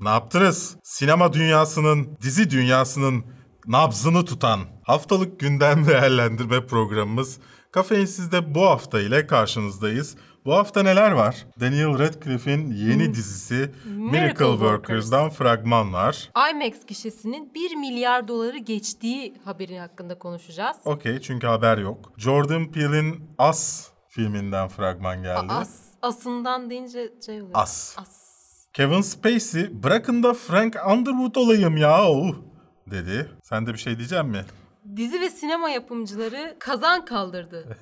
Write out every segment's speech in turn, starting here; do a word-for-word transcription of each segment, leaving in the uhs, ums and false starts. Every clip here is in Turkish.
Ne yaptınız? Sinema dünyasının, dizi dünyasının nabzını tutan haftalık gündem değerlendirme programımız Kafeinsiz'de bu hafta ile karşınızdayız. Bu hafta neler var? Daniel Radcliffe'in yeni hmm. dizisi Miracle, Miracle Workers'dan Workers. fragmanlar. IMAX gişesinin bir milyar doları geçtiği haberin hakkında konuşacağız. Okey, çünkü haber yok. Jordan Peele'in As filminden fragman geldi. A- As, As'ından deyince şey oluyor. As. As. Kevin Spacey, bırakın da Frank Underwood olayım yahu dedi. Sen de bir şey diyecek misin? Dizi ve sinema yapımcıları kazan kaldırdı.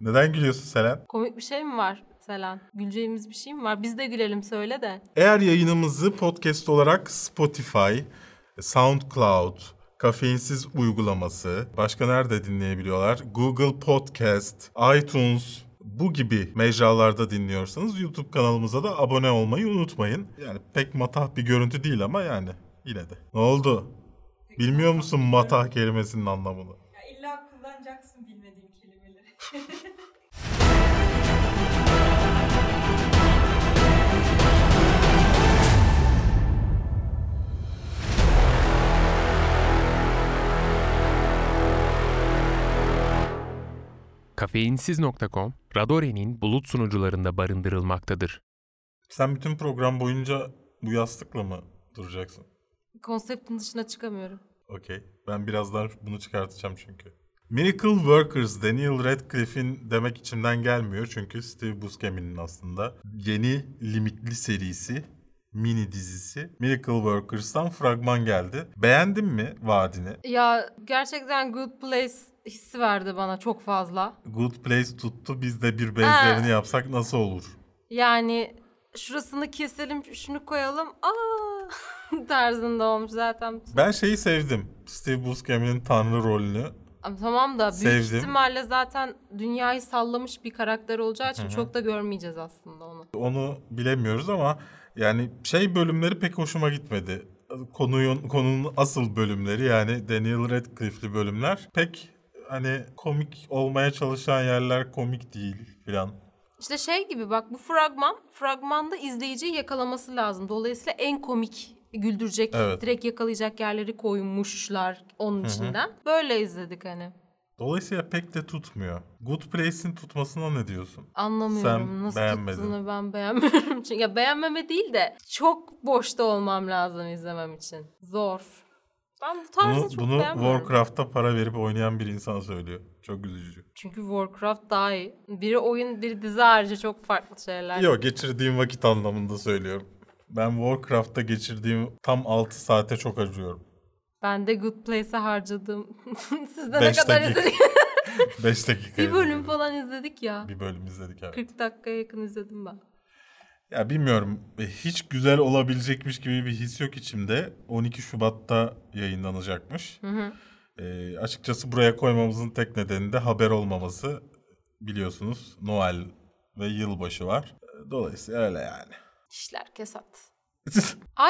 Neden gülüyorsun Selen? Komik bir şey mi var Selen? Güleceğimiz bir şey mi var? Biz de gülelim, söyle de. Eğer yayınımızı podcast olarak Spotify, SoundCloud, Kafeinsiz uygulaması, başka nerede dinleyebiliyorlar? Google Podcast, iTunes... Bu gibi mecralarda dinliyorsanız YouTube kanalımıza da abone olmayı unutmayın. Yani pek matah bir görüntü değil ama yani yine de. Ne oldu? Peki, bilmiyor musun matah kelimesinin anlamını? Ya illa kullanacaksın bilmediğin kelimeleri. Kafeinsiz nokta com, Radore'nin bulut sunucularında barındırılmaktadır. Sen bütün program boyunca bu yastıkla mı duracaksın? Konseptin dışına çıkamıyorum. Okey. Ben birazdan bunu çıkartacağım çünkü. Miracle Workers, Daniel Radcliffe'in demek içimden gelmiyor. Çünkü Steve Buscemi'nin aslında yeni limitli serisi, mini dizisi Miracle Workers'tan fragman geldi. Beğendin mi vaadini? Ya gerçekten Good Place hissi verdi bana çok fazla. Good Place tuttu, biz de bir benzerini ha. yapsak nasıl olur? Yani şurasını keselim, şunu koyalım, aa tarzında olmuş zaten. Ben şeyi sevdim, Steve Buscemi'nin tanrı rolünü. Tamam da büyük sevdim. ihtimalle zaten dünyayı sallamış bir karakter olacağı için Hı-hı. çok da görmeyeceğiz aslında onu. Onu bilemiyoruz ama yani şey bölümleri pek hoşuma gitmedi. Konunun, konunun asıl bölümleri yani Daniel Radcliffe'li bölümler pek... Hani komik olmaya çalışan yerler komik değil filan. İşte şey gibi bak, bu fragman, fragmanda izleyiciyi yakalaması lazım. Dolayısıyla en komik, güldürecek, evet. direkt yakalayacak yerleri koymuşlar onun Hı-hı. içinden. Böyle izledik hani. Dolayısıyla pek de tutmuyor. Good Place'in tutmasına ne diyorsun? Anlamıyorum. Sen nasıl beğenmedin? Tuttuğunu ben beğenmiyorum. Çünkü ya beğenmeme değil de çok boşta olmam lazım izlemem için. Zor. Ben bu tarzı bunu, çok bunu beğenmiyorum. Bunu Warcraft'ta para verip oynayan bir insan söylüyor. Çok üzücü. Çünkü Warcraft daha iyi. Biri oyun, biri dizi harici çok farklı şeyler. Yok, geçirdiğim vakit anlamında söylüyorum. Ben Warcraft'ta geçirdiğim tam altı saate çok acıyorum. Ben de Good Place'e harcadım. Siz de ne kadar izledik? beş dakika Bir bölüm izledim. falan izledik ya. Bir bölüm izledik evet. kırk dakikaya yakın izledim ben. Ya bilmiyorum, hiç güzel olabilecekmiş gibi bir his yok içimde. on iki Şubat'ta yayınlanacakmış. Hı hı. E, açıkçası buraya koymamızın tek nedeni de haber olmaması. Biliyorsunuz Noel ve yılbaşı var. Dolayısıyla öyle yani. İşler kesat.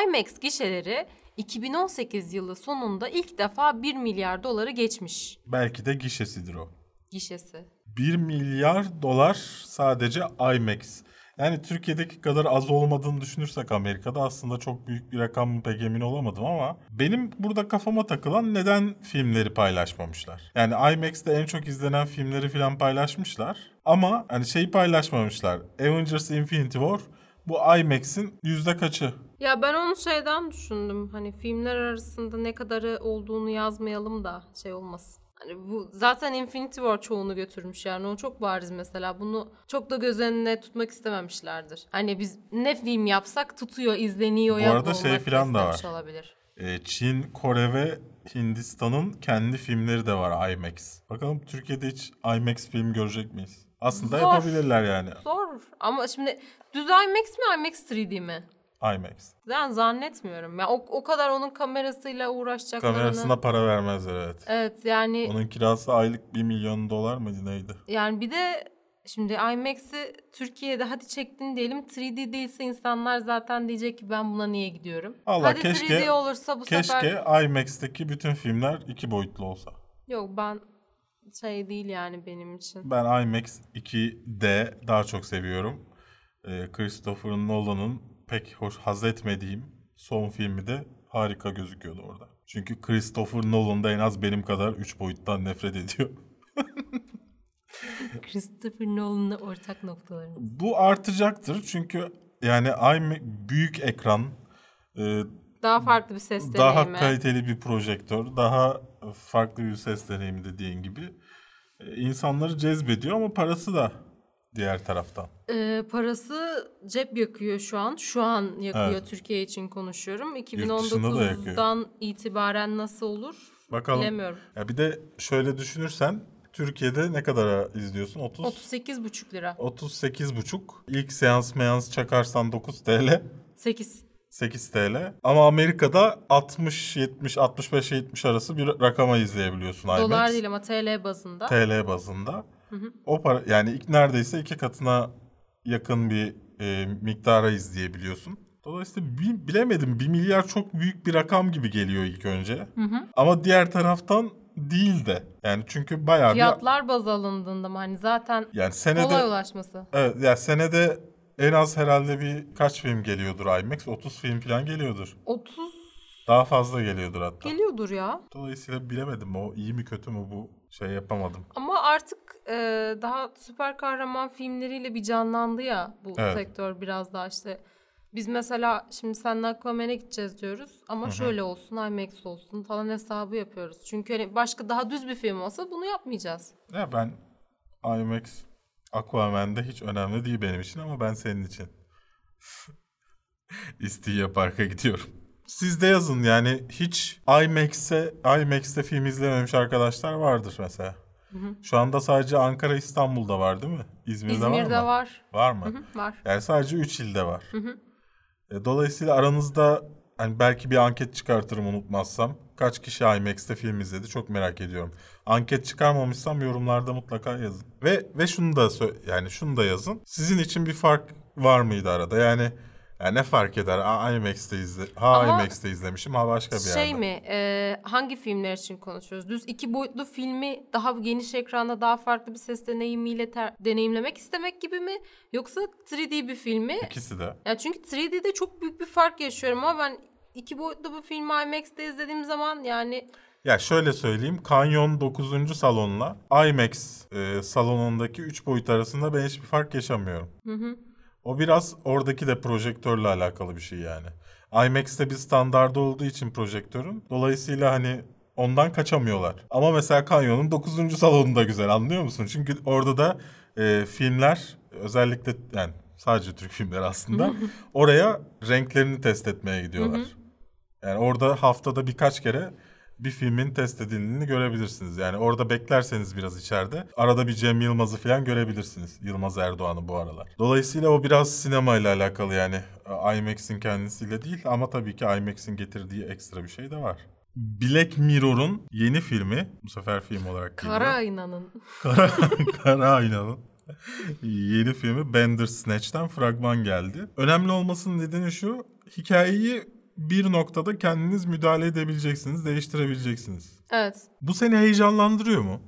IMAX gişeleri iki bin on sekiz yılı sonunda ilk defa bir milyar doları geçmiş. Belki de gişesidir o. Gişesi. bir milyar dolar sadece IMAX. Yani Türkiye'deki kadar az olmadığını düşünürsek Amerika'da aslında çok büyük bir rakam mı pek emin olamadım ama benim burada kafama takılan neden filmleri paylaşmamışlar. Yani IMAX'te en çok izlenen filmleri falan paylaşmışlar ama hani şeyi paylaşmamışlar. Avengers Infinity War bu IMAX'in yüzde kaçı? Ya ben onu şeyden düşündüm, hani filmler arasında ne kadarı olduğunu yazmayalım da şey olmasın. Yani bu zaten Infinity War çoğunu götürmüş yani, o çok bariz mesela, bunu çok da göz önüne tutmak istememişlerdir. Hani biz ne film yapsak tutuyor, izleniyor. Bu arada şey filan da var. Olabilir. E, Çin, Kore ve Hindistan'ın kendi filmleri de var IMAX. Bakalım Türkiye'de hiç IMAX film görecek miyiz? Aslında Zor. yapabilirler yani. Zor ama şimdi düz IMAX mi, IMAX üç D mi? IMAX. Ben zannetmiyorum. Ya o, o kadar onun kamerasıyla uğraşacaklarını... Kamerasına para vermezler evet. Evet yani... Onun kirası aylık bir milyon dolar mıydı neydi? Yani bir de şimdi IMAX'i Türkiye'de hadi çektin diyelim, üç D değilse insanlar zaten diyecek ki ben buna niye gidiyorum? Allah, hadi keşke, üç D olursa bu keşke sefer... Keşke IMAX'teki bütün filmler iki boyutlu olsa. Yok ben şey değil yani benim için. Ben IMAX iki D daha çok seviyorum. Ee, Christopher Nolan'ın pek hoş haz etmediğim son filmi de harika gözüküyordu orada. Çünkü Christopher Nolan da en az benim kadar üç boyuttan nefret ediyor. Christopher Nolan'la ortak noktalarımız. Bu artacaktır çünkü yani aynı büyük ekran, e, daha farklı bir ses deneyimi, daha kaliteli bir projektör, daha farklı bir ses deneyimi dediğin gibi e, insanları cezbediyor ama parası da diğer taraftan. E, parası cep yakıyor şu an. Şu an yakıyor, evet. Türkiye için konuşuyorum. iki bin on dokuzdan itibaren nasıl olur bakalım. Bilemiyorum. Ya bir de şöyle düşünürsen Türkiye'de ne kadara izliyorsun? otuz otuz sekiz buçuk lira otuz sekiz buçuk İlk seans meyans çakarsan dokuz TL sekiz TL Ama Amerika'da altmış yetmiş altmış beş yetmiş arası bir rakama izleyebiliyorsun. Dolar IMAX. Değil ama T L bazında. T L bazında. Hı hı. O para yani neredeyse iki katına yakın bir e, miktara izleyebiliyorsun. Dolayısıyla bilemedim, bir milyar çok büyük bir rakam gibi geliyor ilk önce. Hı hı. Ama diğer taraftan değil de yani çünkü bayağı fiyatlar bir... baz alındığında mı hani zaten yani senede, kolay ulaşması. Evet yani senede en az herhalde bir kaç film geliyordur IMAX? otuz film falan geliyordur. otuz Daha fazla geliyordur hatta. Geliyordur ya. Dolayısıyla bilemedim o iyi mi kötü mü bu şey yapamadım. Ama artık e, daha süper kahraman filmleriyle bir canlandı ya bu evet. sektör biraz daha işte. Biz mesela şimdi seninle Aquaman'e gideceğiz diyoruz ama Hı-hı. şöyle olsun, IMAX olsun falan hesabı yapıyoruz. Çünkü hani başka daha düz bir film olsa bunu yapmayacağız. Ya ben IMAX, Aquaman'da hiç önemli değil benim için ama ben senin için. İstinyePark'a gidiyorum. Siz de yazın yani hiç IMAX'e, IMAX'te film izlememiş arkadaşlar vardır mesela. Hı-hı. Şu anda sadece Ankara, İstanbul'da var değil mi? İzmir'de, İzmir'de var mı? Var. Var mı? Hı-hı, var. Yani sadece üç ilde var. Hı-hı. Dolayısıyla aranızda hani belki bir anket çıkartırım unutmazsam. Kaç kişi IMAX'te film izledi çok merak ediyorum. Anket çıkarmamışsam yorumlarda mutlaka yazın. Ve ve şunu da yani şunu da yazın. Sizin için bir fark var mıydı arada? Yani, yani ne fark eder? Ha IMAX'te izle, ha IMAX'te izlemişim, ha başka bir şey yerde. Şey mi? E, hangi filmler için konuşuyoruz? Düz iki boyutlu filmi daha geniş ekranda daha farklı bir ses deneyimiyle ter, deneyimlemek istemek gibi mi? Yoksa üç D bir filmi? İkisi de. Yani çünkü üç D'de çok büyük bir fark yaşıyorum ama ben iki boyutlu bir filmi IMAX'te izlediğim zaman yani. Ya şöyle söyleyeyim, Kanyon dokuzuncu salonla IMAX e, salonundaki üç boyut arasında ben hiçbir fark yaşamıyorum. Hı hı. O biraz oradaki de projektörle alakalı bir şey yani. IMAX'te bir standardı olduğu için projektörün. Dolayısıyla hani ondan kaçamıyorlar. Ama mesela Canyon'un dokuzuncu salonunda güzel, anlıyor musun? Çünkü orada da e, filmler özellikle yani sadece Türk filmleri aslında oraya renklerini test etmeye gidiyorlar. Yani orada haftada birkaç kere bir filmin test edildiğini görebilirsiniz. Yani orada beklerseniz biraz içeride arada bir Cem Yılmaz'ı falan görebilirsiniz. Yılmaz Erdoğan'ı bu aralar. Dolayısıyla o biraz sinemayla alakalı yani IMAX'in kendisiyle değil ama tabii ki IMAX'in getirdiği ekstra bir şey de var. Black Mirror'un yeni filmi bu sefer film olarak geliyor. Kara Aynanın. Kara, Kara Aynanın. Yeni filmi Bandersnatch'ten fragman geldi. Önemli olmasının nedeni şu, hikayeyi bir noktada kendiniz müdahale edebileceksiniz, değiştirebileceksiniz. Evet. Bu seni heyecanlandırıyor mu?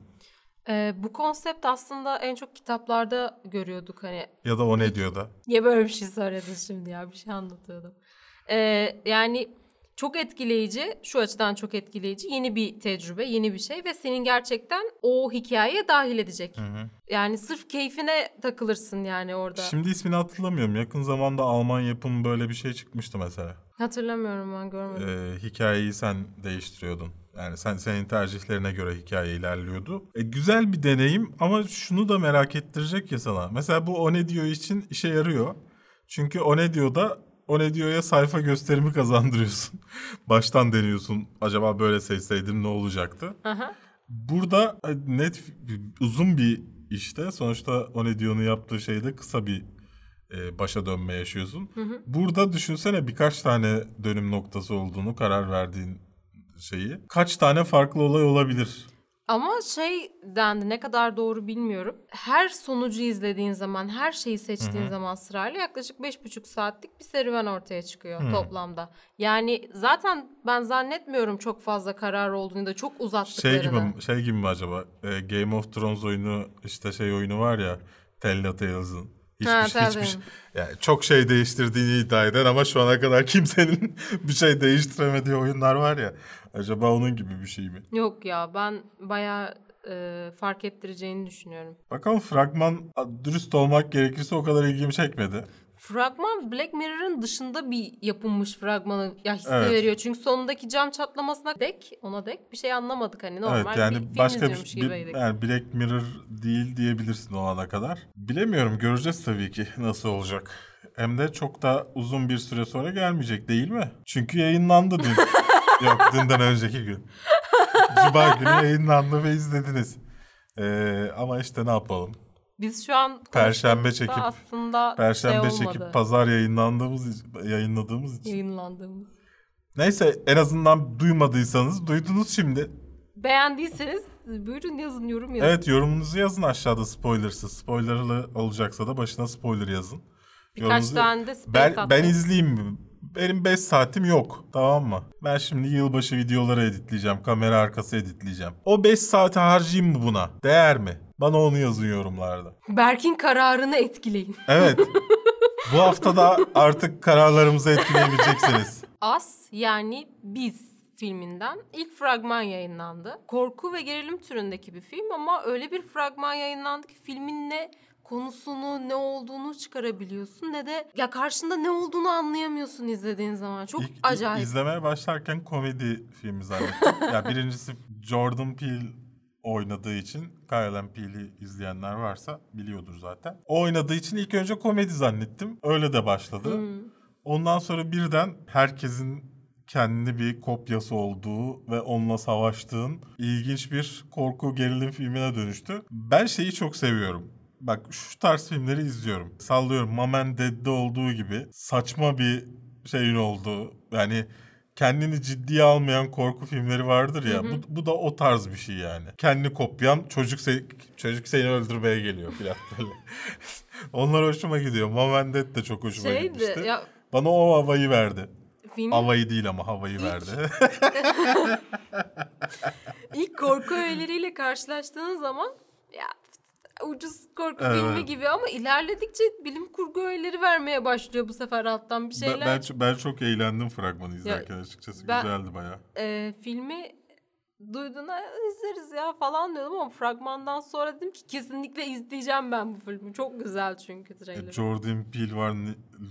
Ee, bu konsept aslında en çok kitaplarda görüyorduk hani. Ya da Onedio'da. Niye böyle bir şey söyledin şimdi ya? Bir şey anlatıyordum. Ee, yani çok etkileyici, şu açıdan çok etkileyici. Yeni bir tecrübe, yeni bir şey ve senin gerçekten o hikayeye dahil edecek. Hı hı. Yani sırf keyfine takılırsın yani orada. Şimdi ismini hatırlamıyorum. Yakın zamanda Alman yapımı böyle bir şey çıkmıştı mesela. Hatırlamıyorum, ben görmedim. Ee, hikayeyi sen değiştiriyordun. Yani sen senin tercihlerine göre hikaye ilerliyordu. E, güzel bir deneyim ama şunu da merak ettirecek ya sana. Mesela bu Onedio için işe yarıyor. Çünkü Onedio'da Onedio'ya sayfa gösterimi kazandırıyorsun. Baştan deniyorsun. Acaba böyle seçseydim ne olacaktı? Aha. Burada net uzun bir işte. Sonuçta Onedio'nun yaptığı şeyde kısa bir başa dönme yaşıyorsun. Hı hı. Burada düşünsene birkaç tane dönüm noktası olduğunu, karar verdiğin şeyi. Kaç tane farklı olay olabilir? Ama şey dendi, ne kadar doğru bilmiyorum. Her sonucu izlediğin zaman, her şeyi seçtiğin hı hı. zaman sırayla yaklaşık beş buçuk saatlik bir serüven ortaya çıkıyor hı. toplamda. Yani zaten ben zannetmiyorum çok fazla karar olduğunu da çok uzattıklarını. Şey gibi, şey gibi mi acaba? Ee, Game of Thrones oyunu, işte şey oyunu var ya, Telltale'ın. Hiçbir, ha, hiçbir şey, yani çok şey değiştirdiğini iddia eden ama şu ana kadar kimsenin bir şey değiştiremediği oyunlar var ya. Acaba onun gibi bir şey mi? Yok ya, ben bayağı e, fark ettireceğini düşünüyorum. Bakalım, fragman, dürüst olmak gerekirse o kadar ilgimi çekmedi. Fragman Black Mirror'ın dışında bir yapılmış fragmanı ya hissi evet. veriyor. Çünkü sonundaki cam çatlamasına dek, ona dek bir şey anlamadık hani, normal evet, yani bir film başka izliyormuş bir, gibiydik. Yani Black Mirror değil diyebilirsin o ana kadar. Bilemiyorum, göreceğiz tabii ki nasıl olacak. Hem de çok da uzun bir süre sonra gelmeyecek değil mi? Çünkü yayınlandı dün. Yok, dünden önceki gün. Cuma günü yayınlandı ve izlediniz. Ee, ama işte ne yapalım? Biz şu an Perşembe çekip aslında Perşembe şey çekip pazar yayınlandığımız yayınladığımız için. Yayınlandığımız. Neyse, en azından duymadıysanız duydunuz şimdi. Beğendiyseniz buyurun yazın, yorum yazın. Evet, yorumunuzu yazın aşağıda, spoilersız. Spoilerlı olacaksa da başına spoiler yazın. Birkaç yorumunuzu... tane de spoiler. Ben, ben izleyeyim mi? Benim beş saatim yok, tamam mı? Ben şimdi yılbaşı videoları editleyeceğim, kamera arkası editleyeceğim. O beş saati harcayayım mı buna? Değer mi? Bana onu yazın yorumlarda. Berk'in kararını etkileyin. Evet. Bu hafta da artık kararlarımızı etkileyebileceksiniz. Us, yani Biz filminden ilk fragman yayınlandı. Korku ve gerilim türündeki bir film ama öyle bir fragman yayınlandı ki filmin ne konusunu, ne olduğunu çıkarabiliyorsun ne de ya karşında ne olduğunu anlayamıyorsun izlediğin zaman. Çok İlk, acayip. İzlemeye başlarken komedi filmi zannettim. Ya birincisi Jordan Peele oynadığı için, Kevin Spacey'i izleyenler varsa biliyordur zaten. O oynadığı için ilk önce komedi zannettim. Öyle de başladı. Hmm. Ondan sonra birden herkesin kendi bir kopyası olduğu ve onunla savaştığın ilginç bir korku gerilim filmine dönüştü. Ben şeyi çok seviyorum. Bak, şu tarz filmleri izliyorum. Sallıyorum, Mom and Dad'de olduğu gibi saçma bir şeyin olduğu, yani kendini ciddiye almayan korku filmleri vardır ya. Hı hı. Bu, bu da o tarz bir şey yani. Kendini kopyan çocuk se- çocuk seni öldürmeye geliyor filan böyle. Onlar hoşuma gidiyor. Mom and Dad de çok hoşuma Şeydi, gitmişti. Ya... Bana o havayı verdi. Film... Havayı değil ama havayı İlk... verdi. İlk korku öğeleriyle karşılaştığın zaman ya ucuz korku evet. filmi gibi ama ilerledikçe bilim kurgu öğeleri vermeye başlıyor bu sefer alttan bir şeyler. Ben, ben, ben çok eğlendim fragmanı izlerken ya, açıkçası. Ben, güzeldi bayağı. E, filmi duyduğuna izleriz ya falan diyordum ama fragmandan sonra dedim ki kesinlikle izleyeceğim ben bu filmi. Çok güzel çünkü trailer. E, Jordan Peele var,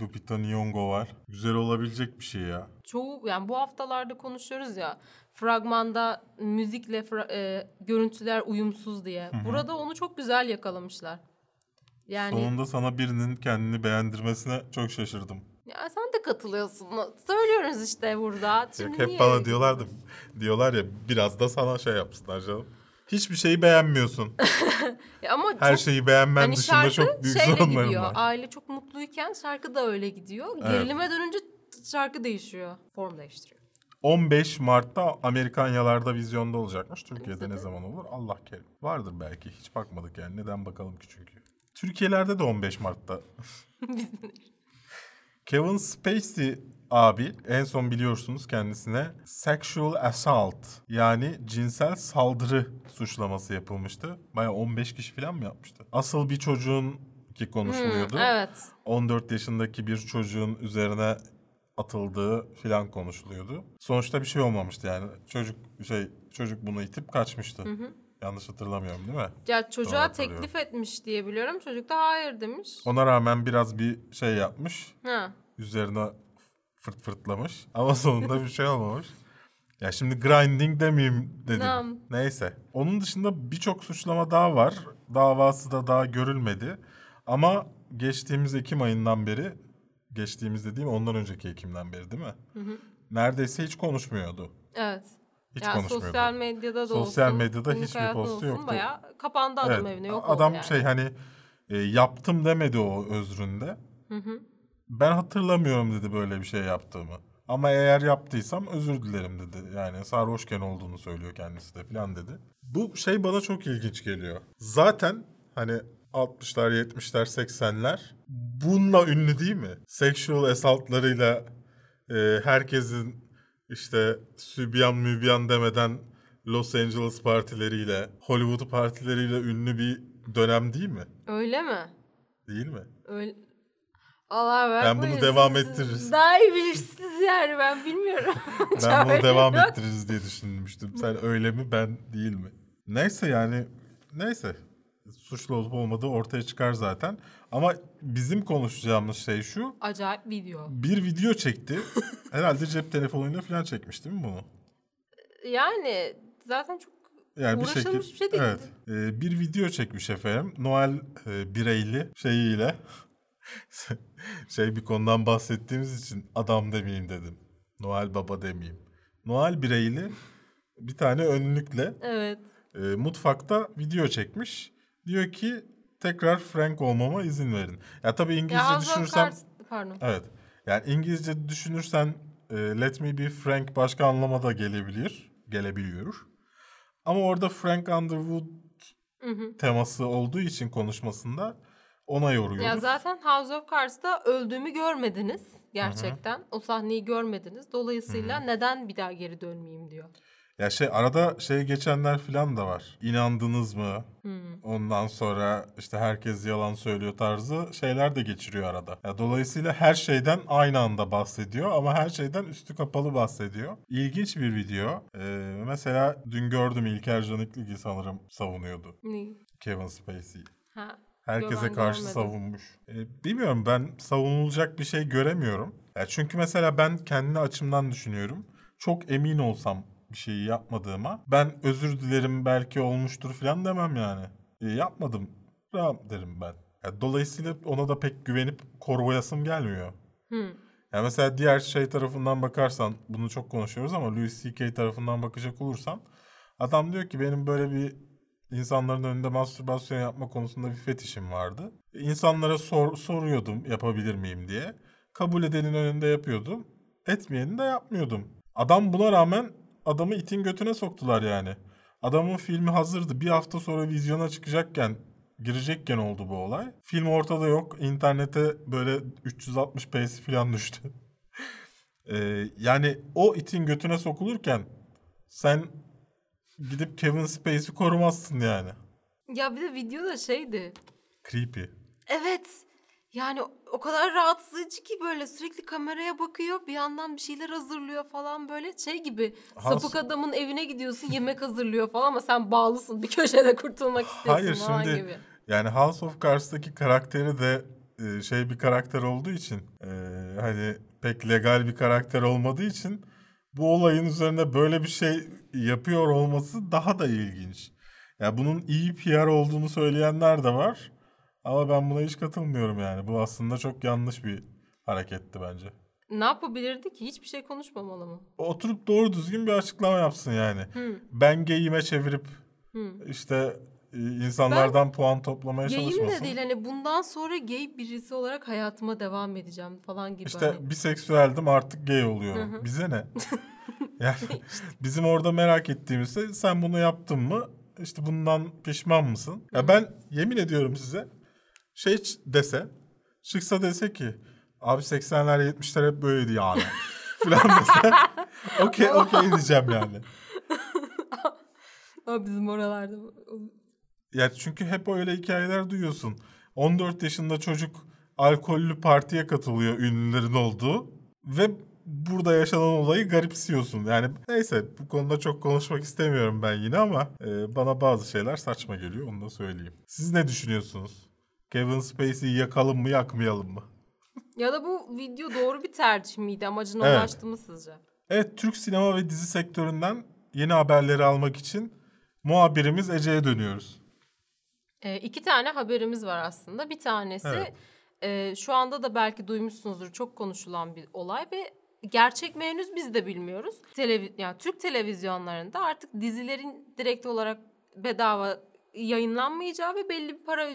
Lupita Nyong'o var. Güzel olabilecek bir şey ya. Çoğu, yani bu haftalarda konuşuyoruz ya. Fragmanda müzikle fra- e, görüntüler uyumsuz diye. Hı-hı. Burada onu çok güzel yakalamışlar. Yani... Sonunda sana birinin kendini beğendirmesine çok şaşırdım. Ya sen de katılıyorsun. Söylüyoruz işte burada. Şimdi hep niye? Bana diyorlar da, diyorlar ya biraz da sana şey yapsınlar canım. Hiçbir şeyi beğenmiyorsun. Ama her çok, şeyi beğenmen hani dışında çok büyük sorunlarım gidiyor. Var. Aile çok mutluyken şarkı da öyle gidiyor. Evet. Gerilime dönünce şarkı değişiyor. Form değiştiriyor. on beş Mart'ta Amerikanyalarda vizyonda olacakmış. Türkiye'de ne zaman olur? Allah kerim. Vardır belki. Hiç bakmadık yani. Neden bakalım ki çünkü. Türkiye'lerde de on beş Mart'ta. Kevin Spacey abi, en son biliyorsunuz kendisine sexual assault, yani cinsel saldırı suçlaması yapılmıştı. Bayağı on beş kişi falan mı yapmıştı? Asıl bir çocuğun ki konuşuluyordu. Hmm, evet. on dört yaşındaki bir çocuğun üzerine atıldığı filan konuşuluyordu. Sonuçta bir şey olmamıştı yani. Çocuk şey çocuk bunu itip kaçmıştı. Hı hı. Yanlış hatırlamıyorum değil mi? Ya çocuğa teklif etmiş diye biliyorum. Çocuk da hayır demiş. Ona rağmen biraz bir şey yapmış. Ha. Üzerine fırt fırtlamış. Ama sonunda bir şey olmamış. Ya şimdi grinding demeyeyim dedim. Tamam. Neyse. Onun dışında birçok suçlama daha var. Davası da daha görülmedi. Ama geçtiğimiz Ekim ayından beri, geçtiğimiz dediğim ondan önceki Ekim'den beri değil mi? Hı hı. Neredeyse hiç konuşmuyordu. Evet. Hiç yani konuşmuyordu. Sosyal medyada da sosyal olsun. Sosyal medyada hiçbir postu yoktu. Bayağı kapandı adam evet, evine. Yok adam oldu yani. Şey hani e, yaptım demedi o özründe. Hı hı. Ben hatırlamıyorum dedi böyle bir şey yaptığımı. Ama eğer yaptıysam özür dilerim dedi. Yani sarhoşken olduğunu söylüyor kendisi de falan dedi. Bu şey bana çok ilginç geliyor. Zaten hani... altmışlar, yetmişler, seksenler bununla ünlü değil mi? Sexual assaultlarıyla e, herkesin işte sübyan mübyan demeden Los Angeles partileriyle, Hollywood partileriyle ünlü bir dönem değil mi? Öyle mi? Değil mi? Öyle... Allah ben, ben bunu devam ettiririz. Daha iyi bilirsiniz yani, ben bilmiyorum. Ben bunu devam ettiririz diye düşünmüştüm. Sen öyle mi, ben değil mi? Neyse yani, neyse. Suçlu olup olmadığı ortaya çıkar zaten. Ama bizim konuşacağımız şey şu. Acayip video. Bir video çekti. Herhalde cep telefonuyla falan çekmiş değil mi bunu? Yani zaten çok yani uğraşılmış bir, şekil, bir şey değil. Evet. Ee, bir video çekmiş efendim. Noel e, bireyli şeyiyle. Şey, bir konudan bahsettiğimiz için adam demeyeyim dedim. Noel Baba demeyeyim. Noel bireyli bir tane önlükle evet. e, mutfakta video çekmiş. Diyor ki tekrar Frank olmama izin verin. Ya tabii İngilizce ya, düşünürsem... Pardon. Evet. Yani İngilizce düşünürsen e, let me be Frank başka anlama da gelebilir. Gelebiliyor. Ama orada Frank Underwood hı hı. teması olduğu için konuşmasında ona yoruyoruz. Ya zaten House of Cards'ta öldüğümü görmediniz gerçekten. Hı hı. O sahneyi görmediniz. Dolayısıyla hı hı. neden bir daha geri dönmeyeyim diyor. Ya şey arada şey geçenler falan da var. İnandınız mı? Hmm. Ondan sonra işte herkes yalan söylüyor tarzı şeyler de geçiriyor arada. Ya dolayısıyla her şeyden aynı anda bahsediyor ama her şeyden üstü kapalı bahsediyor. İlginç bir video. Ee, mesela dün gördüm, İlker Caniklig'i sanırım savunuyordu. Ne? Kevin Spacey. Ha. Herkese karşı görmedim. Savunmuş. Ee, bilmiyorum, ben savunulacak bir şey göremiyorum. Ya çünkü mesela ben kendi açımdan düşünüyorum. Çok emin olsam bir şeyi yapmadığıma, ben özür dilerim belki olmuştur falan demem yani. E, yapmadım rahat derim ben. Yani dolayısıyla ona da pek güvenip koruyasım gelmiyor. Hmm. Yani mesela diğer şey tarafından bakarsan, bunu çok konuşuyoruz ama Louis C K tarafından bakacak olursan, adam diyor ki benim böyle bir insanların önünde mastürbasyon yapma konusunda bir fetişim vardı. E, insanlara sor, soruyordum yapabilir miyim diye. Kabul edenin önünde yapıyordum. Etmeyenin de yapmıyordum. Adam buna rağmen adamı itin götüne soktular yani. Adamın filmi hazırdı. Bir hafta sonra vizyona çıkacakken, girecekken oldu bu olay. Film ortada yok. İnternete böyle üç yüz altmış p'si falan düştü. ee, yani o itin götüne sokulurken sen gidip Kevin Spacey'i korumazsın yani. Ya bir de videoda şeydi. Creepy. Evet. Yani o kadar rahatsız edici ki, böyle sürekli kameraya bakıyor, bir yandan bir şeyler hazırlıyor falan, böyle şey gibi. Has... Sapık adamın evine gidiyorsun, yemek hazırlıyor falan ama sen bağlısın, bir köşede kurtulmak istiyorsun. Hayır, falan şimdi, gibi. Yani House of Cards'taki karakteri de şey bir karakter olduğu için, hani pek legal bir karakter olmadığı için bu olayın üzerine böyle bir şey yapıyor olması daha da ilginç. Ya yani bunun iyi P R olduğunu söyleyenler de var. Ama ben buna hiç katılmıyorum yani. Bu aslında çok yanlış bir hareketti bence. Ne yapabilirdi ki? Hiçbir şey konuşmamalı mı? Oturup doğru düzgün bir açıklama yapsın yani. Hmm. Ben geyime çevirip hmm. işte insanlardan ben puan toplamaya çalışmasın. Geyim de değil, hani bundan sonra gay birisi olarak hayatıma devam edeceğim falan gibi. İşte hani biseksüeldim, artık gay oluyorum. Hı-hı. Bize ne? Yani bizim orada merak ettiğimiz şey, sen bunu yaptın mı? İşte bundan pişman mısın? Hı-hı. Ya ben yemin ediyorum size, şey dese, çıksa dese ki abi seksenler yetmişler hep böyleydi yani falan dese okey okey diyeceğim yani. Ama bizim oralarda ya, çünkü hep öyle hikayeler duyuyorsun. on dört yaşında çocuk alkollü partiye katılıyor, ünlülerin olduğu ve burada yaşanan olayı garipsiyorsun. Yani neyse, bu konuda çok konuşmak istemiyorum ben yine ama e, bana bazı şeyler saçma geliyor, onu da söyleyeyim. Siz ne düşünüyorsunuz? Kevin Spacey'i yakalım mı, yakmayalım mı? Ya da bu video doğru bir tercih miydi? Amacına evet. ulaştı mı sizce? Evet, Türk sinema ve dizi sektöründen yeni haberleri almak için muhabirimiz Ece'ye dönüyoruz. E, iki tane haberimiz var aslında. Bir tanesi evet. e, şu anda da belki duymuşsunuzdur, çok konuşulan bir olay ve gerçek mi henüz biz de bilmiyoruz. Televi- yani Türk televizyonlarında artık dizilerin direkt olarak bedava yayınlanmayacağı ve belli bir para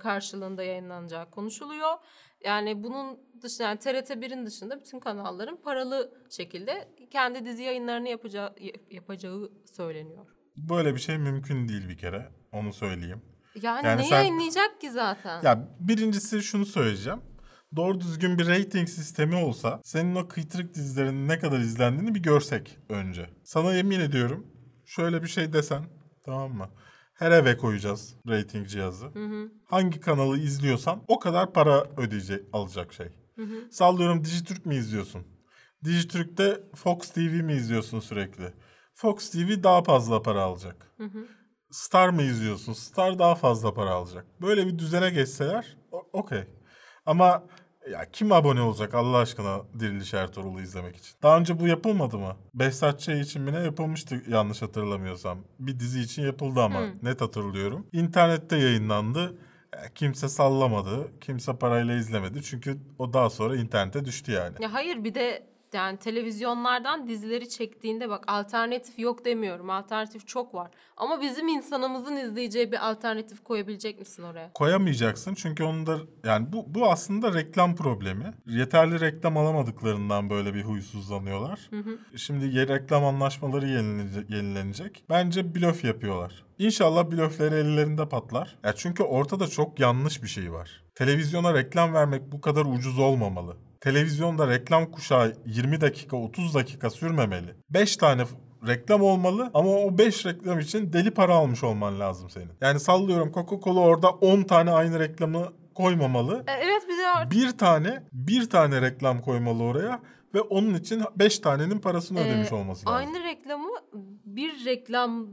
karşılığında yayınlanacağı konuşuluyor. Yani bunun dışında, yani T R T bir'in dışında bütün kanalların paralı şekilde kendi dizi yayınlarını yapacağı, yapacağı söyleniyor. Böyle bir şey mümkün değil bir kere. Onu söyleyeyim. Yani, yani ne sen... yayınlayacak ki zaten? Ya birincisi şunu söyleyeceğim. Doğru düzgün bir rating sistemi olsa, senin o kıytırık dizilerin ne kadar izlendiğini bir görsek önce. Sana yemin ediyorum, şöyle bir şey desen, tamam mı? her eve koyacağız rating cihazı. Hı hı. Hangi kanalı izliyorsan o kadar para ödeyecek, alacak şey. Hı hı. Sallıyorum, Dijitürk mi izliyorsun? Dijitürk'te Fox T V mi izliyorsun sürekli? Fox T V daha fazla para alacak. Hı hı. Star mı izliyorsun? Star daha fazla para alacak. Böyle bir düzene geçseler okey. Ama ya kim abone olacak Allah aşkına Diriliş Ertuğrul'u izlemek için? Daha önce bu yapılmadı mı? Behzat Ç. için mi ne yapılmıştı yanlış hatırlamıyorsam. Bir dizi için yapıldı ama hmm. net hatırlıyorum. İnternette yayınlandı. Kimse sallamadı. Kimse parayla izlemedi. Çünkü o daha sonra internete düştü yani. Ya hayır, bir de yani televizyonlardan dizileri çektiğinde bak, alternatif yok demiyorum. Alternatif çok var. Ama bizim insanımızın izleyeceği bir alternatif koyabilecek misin oraya? Koyamayacaksın çünkü onun da yani bu, bu aslında reklam problemi. Yeterli reklam alamadıklarından böyle bir huysuzlanıyorlar. Hı hı. Şimdi reklam anlaşmaları yenilenecek. yenilenecek. Bence blöf yapıyorlar. İnşallah blöfleri ellerinde patlar. Ya çünkü ortada çok yanlış bir şey var. Televizyona reklam vermek bu kadar ucuz olmamalı. Televizyonda reklam kuşağı yirmi dakika otuz dakika sürmemeli. beş tane reklam olmalı ama o beş reklam için deli para almış olman lazım senin. Yani sallıyorum Coca-Cola orada on tane aynı reklamı koymamalı. Evet, bir de artık. Bir tane, bir tane reklam koymalı oraya ve onun için beş tanenin parasını ee, ödemiş olması lazım. Aynı reklamı bir reklam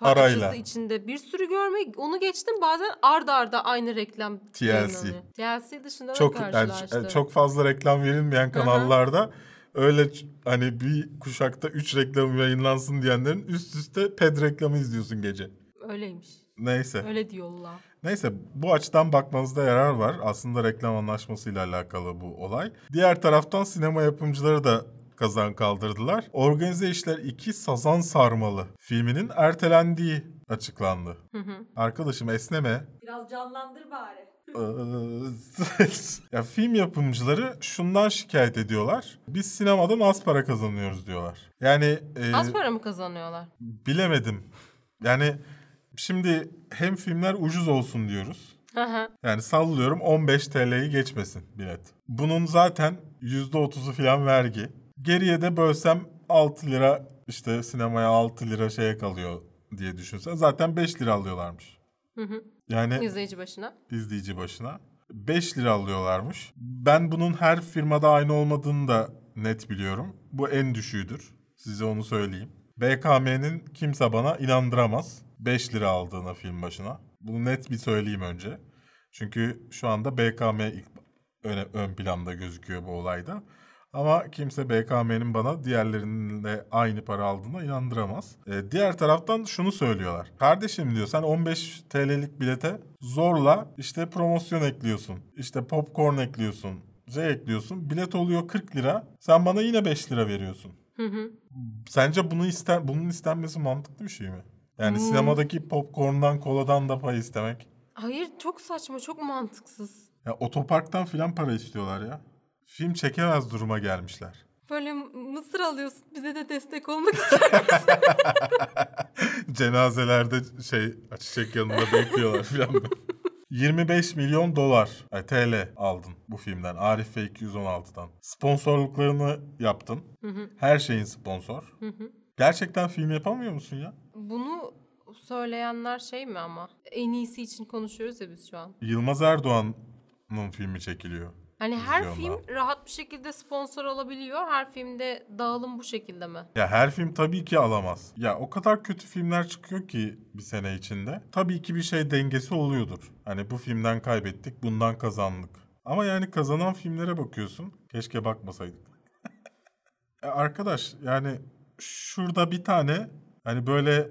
parçası içinde bir sürü görmek, onu geçtim bazen ard arda aynı reklam. T L C. T L C dışında çok, da karşılaştım. Yani, çok fazla reklam verilmeyen kanallarda Hı-hı. öyle hani bir kuşakta üç reklam yayınlansın diyenlerin üst üste ped reklamı izliyorsun gece. Öyleymiş. Neyse. Öyle diyorlar. Neyse, bu açıdan bakmanızda yarar var. Aslında reklam anlaşmasıyla alakalı bu olay. Diğer taraftan sinema yapımcıları da kazan kaldırdılar. Organize İşler iki Sazan Sarmalı filminin ertelendiği açıklandı. Hı hı. Arkadaşım esneme. Biraz canlandır bari. Ya film yapımcıları şundan şikayet ediyorlar. Biz sinemadan az para kazanıyoruz diyorlar. Yani e, az para mı kazanıyorlar? Bilemedim. Yani şimdi hem filmler ucuz olsun diyoruz. Aha. Yani sallıyorum on beş Türk Lirası'yı geçmesin bilet. Bunun zaten yüzde otuzu falan vergi. Geriye de bölsem altı lira işte sinemaya altı lira şeye kalıyor diye düşünsen. Zaten beş lira alıyorlarmış. Hı hı. Yani izleyici başına. İzleyici başına. beş lira alıyorlarmış. Ben bunun her firmada aynı olmadığını da net biliyorum. Bu en düşüğüdür. Size onu söyleyeyim. B K M'nin kimse bana inandıramaz beş lira aldığına film başına. Bunu net bir söyleyeyim önce. Çünkü şu anda B K M ilk ön, ön planda gözüküyor bu olayda. Ama kimse B K M'nin bana diğerlerinin de aynı para aldığına inandıramaz. Ee, diğer taraftan şunu söylüyorlar. Kardeşim diyor, sen on beş Türk Lirası'lık bilete zorla işte promosyon ekliyorsun. İşte popcorn ekliyorsun. Şey ekliyorsun. Bilet oluyor kırk lira. Sen bana yine beş lira veriyorsun. Hı hı. Sence bunu isten, bunun istenmesi mantıklı bir şey mi? Yani hmm. sinemadaki popcorn'dan, koladan da pay istemek. Hayır, çok saçma, çok mantıksız. Ya otoparktan filan para istiyorlar ya. Film çekemez duruma gelmişler. Böyle mısır alıyorsun, bize de destek olmak ister misin? Cenazelerde şey, çiçek yanında bekliyorlar filan böyle. yirmi beş milyon dolar yani T L aldın bu filmden. Arif ve iki yüz on altıdan. Sponsorluklarını yaptın. Hı hı. Her şeyin sponsor. Hı hı. Gerçekten film yapamıyor musun ya? Bunu söyleyenler şey mi ama? En iyisi için konuşuyoruz ya biz şu an. Yılmaz Erdoğan'ın filmi çekiliyor. Hani her film rahat bir şekilde sponsor alabiliyor. Her filmde dağılım bu şekilde mi? Ya her film tabii ki alamaz. Ya o kadar kötü filmler çıkıyor ki bir sene içinde. Tabii ki bir şey dengesi oluyordur. Hani bu filmden kaybettik, bundan kazandık. Ama yani kazanan filmlere bakıyorsun. Keşke bakmasaydık. e arkadaş yani şurada bir tane hani böyle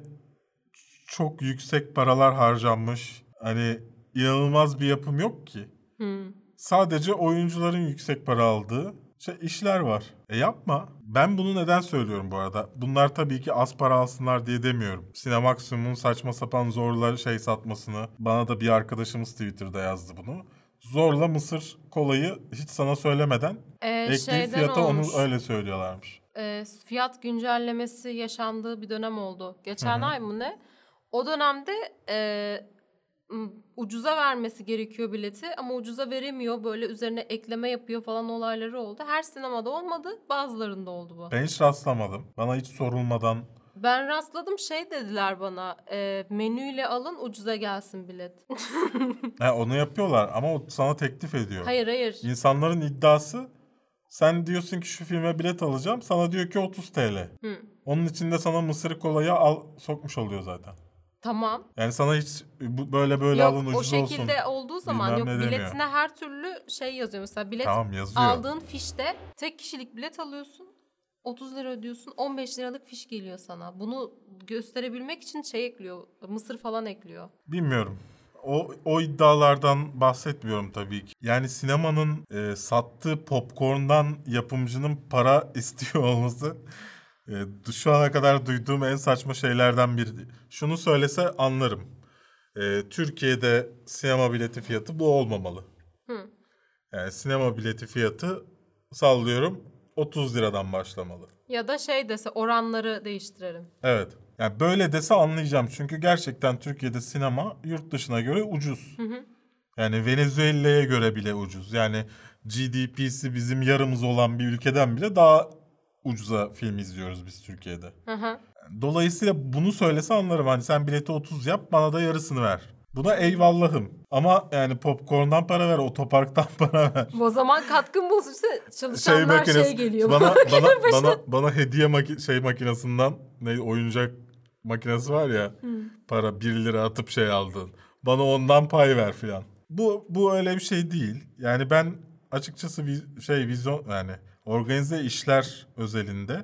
çok yüksek paralar harcanmış. Hani inanılmaz bir yapım yok ki. Hmm. Sadece oyuncuların yüksek para aldığı şey, işler var. E yapma. Ben bunu neden söylüyorum bu arada? Bunlar tabii ki az para alsınlar diye demiyorum. Cinemaximum'un saçma sapan zorla şey satmasını, bana da bir arkadaşımız Twitter'da yazdı bunu. Zorla mısır kolayı hiç sana söylemeden ee, ekleyip fiyata onu öyle söylüyorlarmış. E, fiyat güncellemesi yaşandığı bir dönem oldu. Geçen Hı-hı. ay mı ne? O dönemde E, ucuza vermesi gerekiyor bileti ama ucuza veremiyor, böyle üzerine ekleme yapıyor falan olayları oldu. Her sinemada olmadı, bazılarında oldu bu. Ben hiç rastlamadım. Bana hiç sorulmadan Ben rastladım, şey dediler bana, e, menüyle alın ucuza gelsin bilet. Ha, onu yapıyorlar ama o sana teklif ediyor. Hayır hayır. İnsanların iddiası, sen diyorsun ki şu filme bilet alacağım, sana diyor ki otuz Türk lirası. Hı. Onun içinde sana mısır kolayı al sokmuş oluyor zaten. Tamam. Yani sana hiç böyle böyle yok, alın ucuz olsun. Yok, o şekilde olsun, olduğu zaman bilmem yok, biletine demiyor. Her türlü şey yazıyor. Mesela bilet tamam, yazıyor. Aldığın fişte tek kişilik bilet alıyorsun. otuz lira ödüyorsun. on beş liralık fiş geliyor sana. Bunu gösterebilmek için şey ekliyor. Mısır falan ekliyor. Bilmiyorum. O, o iddialardan bahsetmiyorum tabii ki. Yani sinemanın e, sattığı popcorn'dan yapımcının para istiyor olması... E, şu ana kadar duyduğum en saçma şeylerden biri. Şunu söylese anlarım. E, Türkiye'de sinema bileti fiyatı bu olmamalı. Hı. Yani sinema bileti fiyatı, sallıyorum, otuz liradan başlamalı. Ya da şey dese, oranları değiştirelim. Evet. Yani böyle dese anlayacağım. Çünkü gerçekten Türkiye'de sinema yurt dışına göre ucuz. Hı hı. Yani Venezuela'ya göre bile ucuz. Yani G D P'si bizim yarımız olan bir ülkeden bile daha ucuza film izliyoruz biz Türkiye'de. Hı hı. Dolayısıyla bunu söylese anlarım. Hani sen bileti otuz yap, bana da yarısını ver. Buna eyvallahım. Ama yani popcorn'dan para ver, otoparktan para ver. O zaman katkın bulursa çalışanlar şey, şey geliyor. Bana bana, bana bana hediye maki- şey makinesinden, ne oyuncak makinesi var ya. Hı. Para bir lira atıp şey aldın. Bana ondan pay ver filan. Bu bu öyle bir şey değil. Yani ben açıkçası viz- şey vizyon yani organize işler özelinde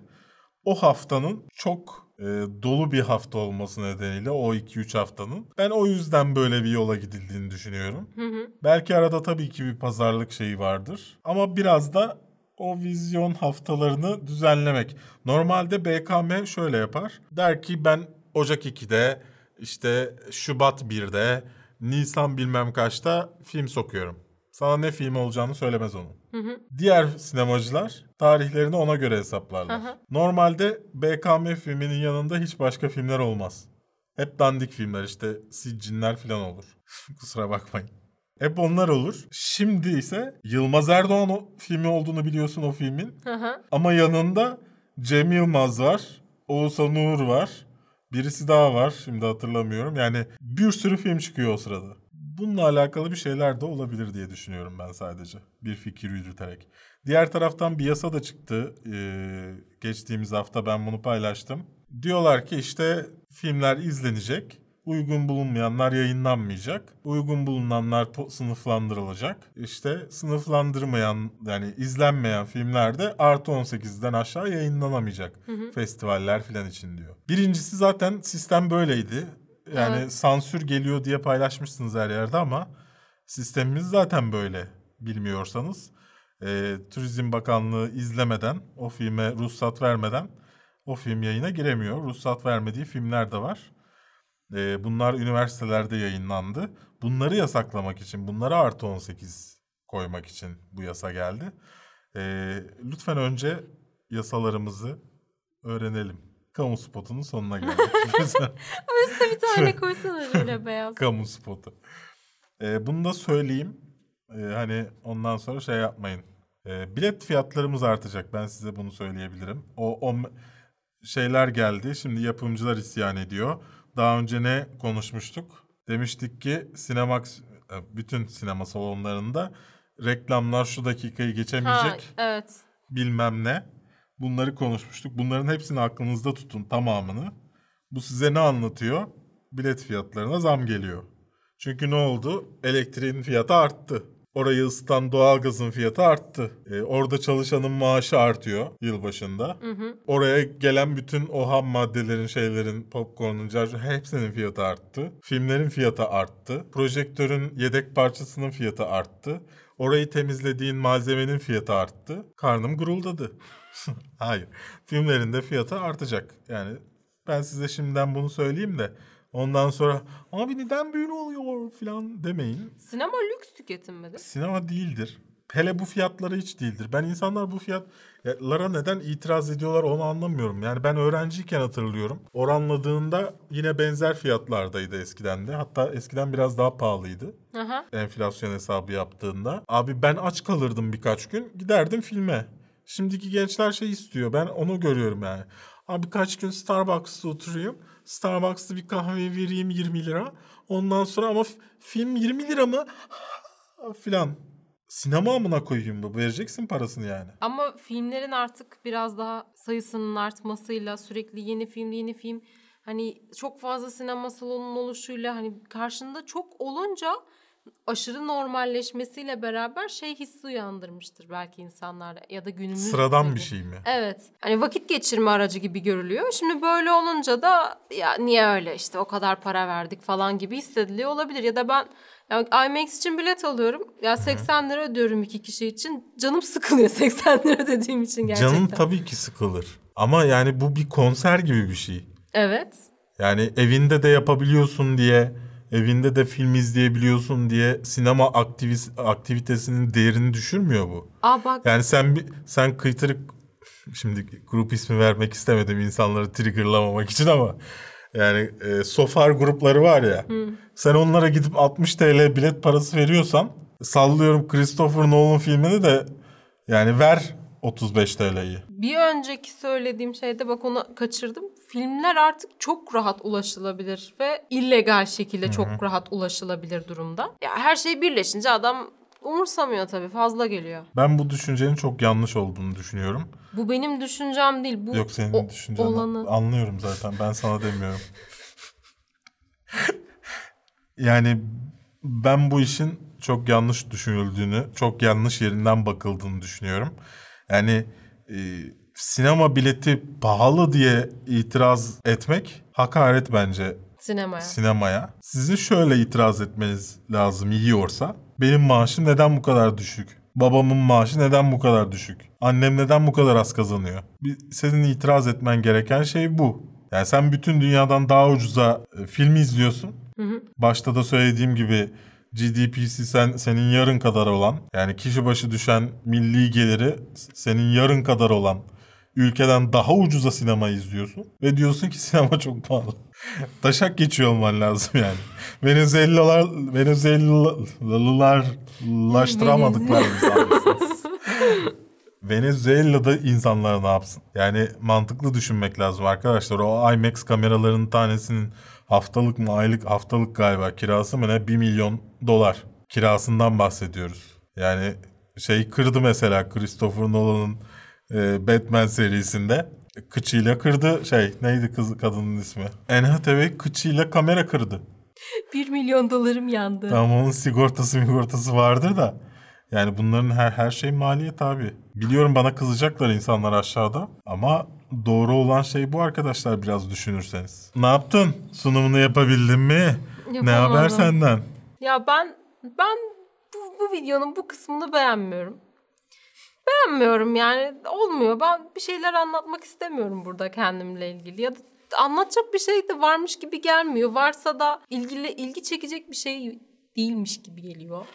o haftanın çok e, dolu bir hafta olması nedeniyle, o iki üç haftanın, ben o yüzden böyle bir yola gidildiğini düşünüyorum. Hı hı. Belki arada tabii ki bir pazarlık şeyi vardır ama biraz da o vizyon haftalarını düzenlemek. Normalde B K M şöyle yapar, der ki ben Ocak iki'de, işte Şubat bir'de, Nisan bilmem kaçta film sokuyorum. Sana ne film olacağını söylemez onu. Hı hı. Diğer sinemacılar tarihlerini ona göre hesaplarlar. Hı hı. Normalde B K M filminin yanında hiç başka filmler olmaz. Hep dandik filmler, işte Siccinler falan olur. Kusura bakmayın. Hep onlar olur. Şimdi ise Yılmaz Erdoğan o filmi olduğunu biliyorsun o filmin. Hı hı. Ama yanında Cem Yılmaz var, Oğuzhan Uğur var, birisi daha var, şimdi hatırlamıyorum. Yani bir sürü film çıkıyor o sırada. Bununla alakalı bir şeyler de olabilir diye düşünüyorum ben sadece. Bir fikir yürüterek. Diğer taraftan bir yasa da çıktı. Ee, geçtiğimiz hafta ben bunu paylaştım. Diyorlar ki işte filmler izlenecek. Uygun bulunmayanlar yayınlanmayacak. Uygun bulunanlar sınıflandırılacak. İşte sınıflandırmayan, yani izlenmeyen filmler de artı on sekizden aşağı yayınlanamayacak. Hı hı. Festivaller falan için diyor. Birincisi zaten sistem böyleydi. Yani evet, sansür geliyor diye paylaşmışsınız her yerde ama sistemimiz zaten böyle, bilmiyorsanız. E, Turizm Bakanlığı izlemeden, o filme ruhsat vermeden o film yayına giremiyor. Ruhsat vermediği filmler de var. E, bunlar üniversitelerde yayınlandı. Bunları yasaklamak için, bunlara artı on sekiz koymak için bu yasa geldi. E, lütfen önce yasalarımızı öğrenelim. Kamu spotunun sonuna geldik. O üstüne bir tane koysana öyle beyaz. Kamu spotu. Ee, bunu da söyleyeyim. Ee, hani ondan sonra şey yapmayın. Ee, bilet fiyatlarımız artacak. Ben size bunu söyleyebilirim. O, o şeyler geldi. Şimdi yapımcılar isyan ediyor. Daha önce ne konuşmuştuk? Demiştik ki Cinemax, bütün sinema salonlarında reklamlar şu dakikayı geçemeyecek. Ha, evet. Bilmem ne. Bunları konuşmuştuk. Bunların hepsini aklınızda tutun, tamamını. Bu size ne anlatıyor? Bilet fiyatlarına zam geliyor. Çünkü ne oldu? Elektriğin fiyatı arttı. Orayı ısıtan doğalgazın fiyatı arttı. Ee, orada çalışanın maaşı artıyor yılbaşında. Hı hı. Oraya gelen bütün o ham maddelerin, şeylerin, popcorn'un, carcun, hepsinin fiyatı arttı. Filmlerin fiyatı arttı. Projektörün yedek parçasının fiyatı arttı. Orayı temizlediğin malzemenin fiyatı arttı. Karnım guruldadı. Hayır. Filmlerin de fiyatı artacak. Yani ben size şimdiden bunu söyleyeyim de ondan sonra abi neden böyle oluyor falan demeyin. Sinema lüks tüketim midir? Sinema değildir. Hele bu fiyatları hiç değildir. Ben insanlar bu fiyatlara neden itiraz ediyorlar onu anlamıyorum. Yani ben öğrenciyken hatırlıyorum. Oranladığında yine benzer fiyatlardaydı eskiden de. Hatta eskiden biraz daha pahalıydı. Aha. Enflasyon hesabı yaptığında. Abi ben aç kalırdım birkaç gün, giderdim filme. Şimdiki gençler şey istiyor. Ben onu görüyorum yani. Abi kaç gün Starbucks'ta oturayım. Starbucks'ta bir kahve vereyim yirmi lira. Ondan sonra ama f- film yirmi lira mı? Filan. Sinema amına koyayım bu. Vereceksin parasını yani. Ama filmlerin artık biraz daha sayısının artmasıyla sürekli yeni film yeni film. Hani çok fazla sinema salonunun oluşuyla hani karşında çok olunca aşırı normalleşmesiyle beraber şey hissi uyandırmıştır belki insanlar ya da günümüz. Sıradan gibi. Bir şey mi? Evet. Hani vakit geçirme aracı gibi görülüyor. Şimdi böyle olunca da ya niye öyle işte o kadar para verdik falan gibi hissediliyor olabilir. Ya da ben yani IMAX için bilet alıyorum. Ya seksen lira ödüyorum iki kişi için. Canım sıkılıyor seksen lira dediğim için gerçekten. Canım tabii ki sıkılır. Ama yani bu bir konser gibi bir şey. Evet. Yani evinde de yapabiliyorsun diye, evinde de film izleyebiliyorsun diye sinema aktivis- aktivitesinin değerini düşürmüyor bu. Aa bak. Yani sen sen kıytırık, şimdi grup ismi vermek istemedim insanları triggerlamamak için ama yani e, sofar grupları var ya. Hı. Sen onlara gidip altmış Türk lirası bilet parası veriyorsan sallıyorum Christopher Nolan filmini de yani ver otuz beş Türk lirası. Bir önceki söylediğim şeyde bak onu kaçırdım. Filmler artık çok rahat ulaşılabilir ve illegal şekilde Hı-hı. çok rahat ulaşılabilir durumda. Ya her şey birleşince adam umursamıyor tabii, fazla geliyor. Ben bu düşüncenin çok yanlış olduğunu düşünüyorum. Bu benim düşüncem değil. Bu Yok senin o- düşüncen olanı... anlıyorum zaten, ben sana demiyorum. Yani ben bu işin çok yanlış düşünüldüğünü, çok yanlış yerinden bakıldığını düşünüyorum. Yani... E- Sinema bileti pahalı diye itiraz etmek hakaret bence sinemaya. sinemaya. Sizin şöyle itiraz etmeniz lazım yiyorsa. Benim maaşım neden bu kadar düşük? Babamın maaşı neden bu kadar düşük? Annem neden bu kadar az kazanıyor? Senin itiraz etmen gereken şey bu. Yani sen bütün dünyadan daha ucuza film izliyorsun. Hı hı. Başta da söylediğim gibi G D P'si sen, senin yarın kadar olan, yani kişi başı düşen milli geliri senin yarın kadar olan ülkeden daha ucuza sinema izliyorsun ve diyorsun ki sinema çok pahalı. Taşak geçiyor olman lazım yani. Venezuelalar, Venezuelalılarlaştıramadıklar insanlarsınız. Venezuela'da insanlar ne yapsın? Yani mantıklı düşünmek lazım arkadaşlar. O IMAX kameralarının tanesinin haftalık mı aylık, haftalık galiba kirası mı ne bir milyon dolar kirasından bahsediyoruz. Yani şey kırdı mesela Christopher Nolan'ın e, Batman serisinde kıçıyla kırdı şey neydi kız kadının ismi? Anne Hathaway kıçıyla kamera kırdı. bir milyon dolarım yandı. Tamam onun sigortası migortası vardır da yani bunların her her şey maliyet abi. Biliyorum bana kızacaklar insanlar aşağıda ama doğru olan şey bu arkadaşlar, biraz düşünürseniz. Ne yaptın? Sunumunu yapabildin mi? Yapamadım. Ne haber senden? Ya ben ben bu, bu videonun bu kısmını beğenmiyorum. Beğenmiyorum yani, olmuyor. Ben bir şeyler anlatmak istemiyorum burada kendimle ilgili. Ya da anlatacak bir şey de varmış gibi gelmiyor. Varsa da ilgili ilgi çekecek bir şey değilmiş gibi geliyor.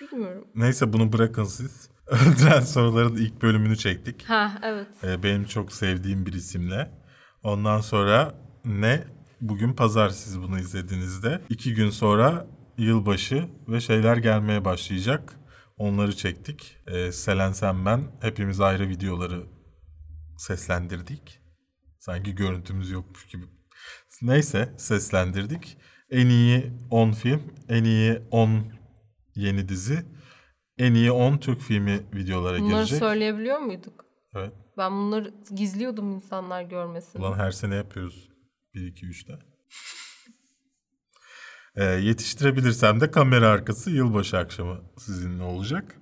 Bilmiyorum. Neyse bunu bırakın siz. Öldüren Soruların ilk bölümünü çektik. Ha evet. Ee, benim çok sevdiğim bir isimle. Ondan sonra ne? Bugün pazar siz bunu izlediğinizde. İki gün sonra yılbaşı ve şeyler gelmeye başlayacak. Onları çektik. Ee, Selen sen ben hepimiz ayrı videoları seslendirdik. Sanki görüntümüz yokmuş gibi. Neyse seslendirdik. En iyi on film, en iyi on yeni dizi... En iyi on Türk filmi videolara bunları girecek. Bunları söyleyebiliyor muyduk? Evet. Ben bunları gizliyordum insanlar görmesin. Ulan her sene yapıyoruz. bir, iki, üçte. e, yetiştirebilirsem de kamera arkası yılbaşı akşamı sizinle olacak.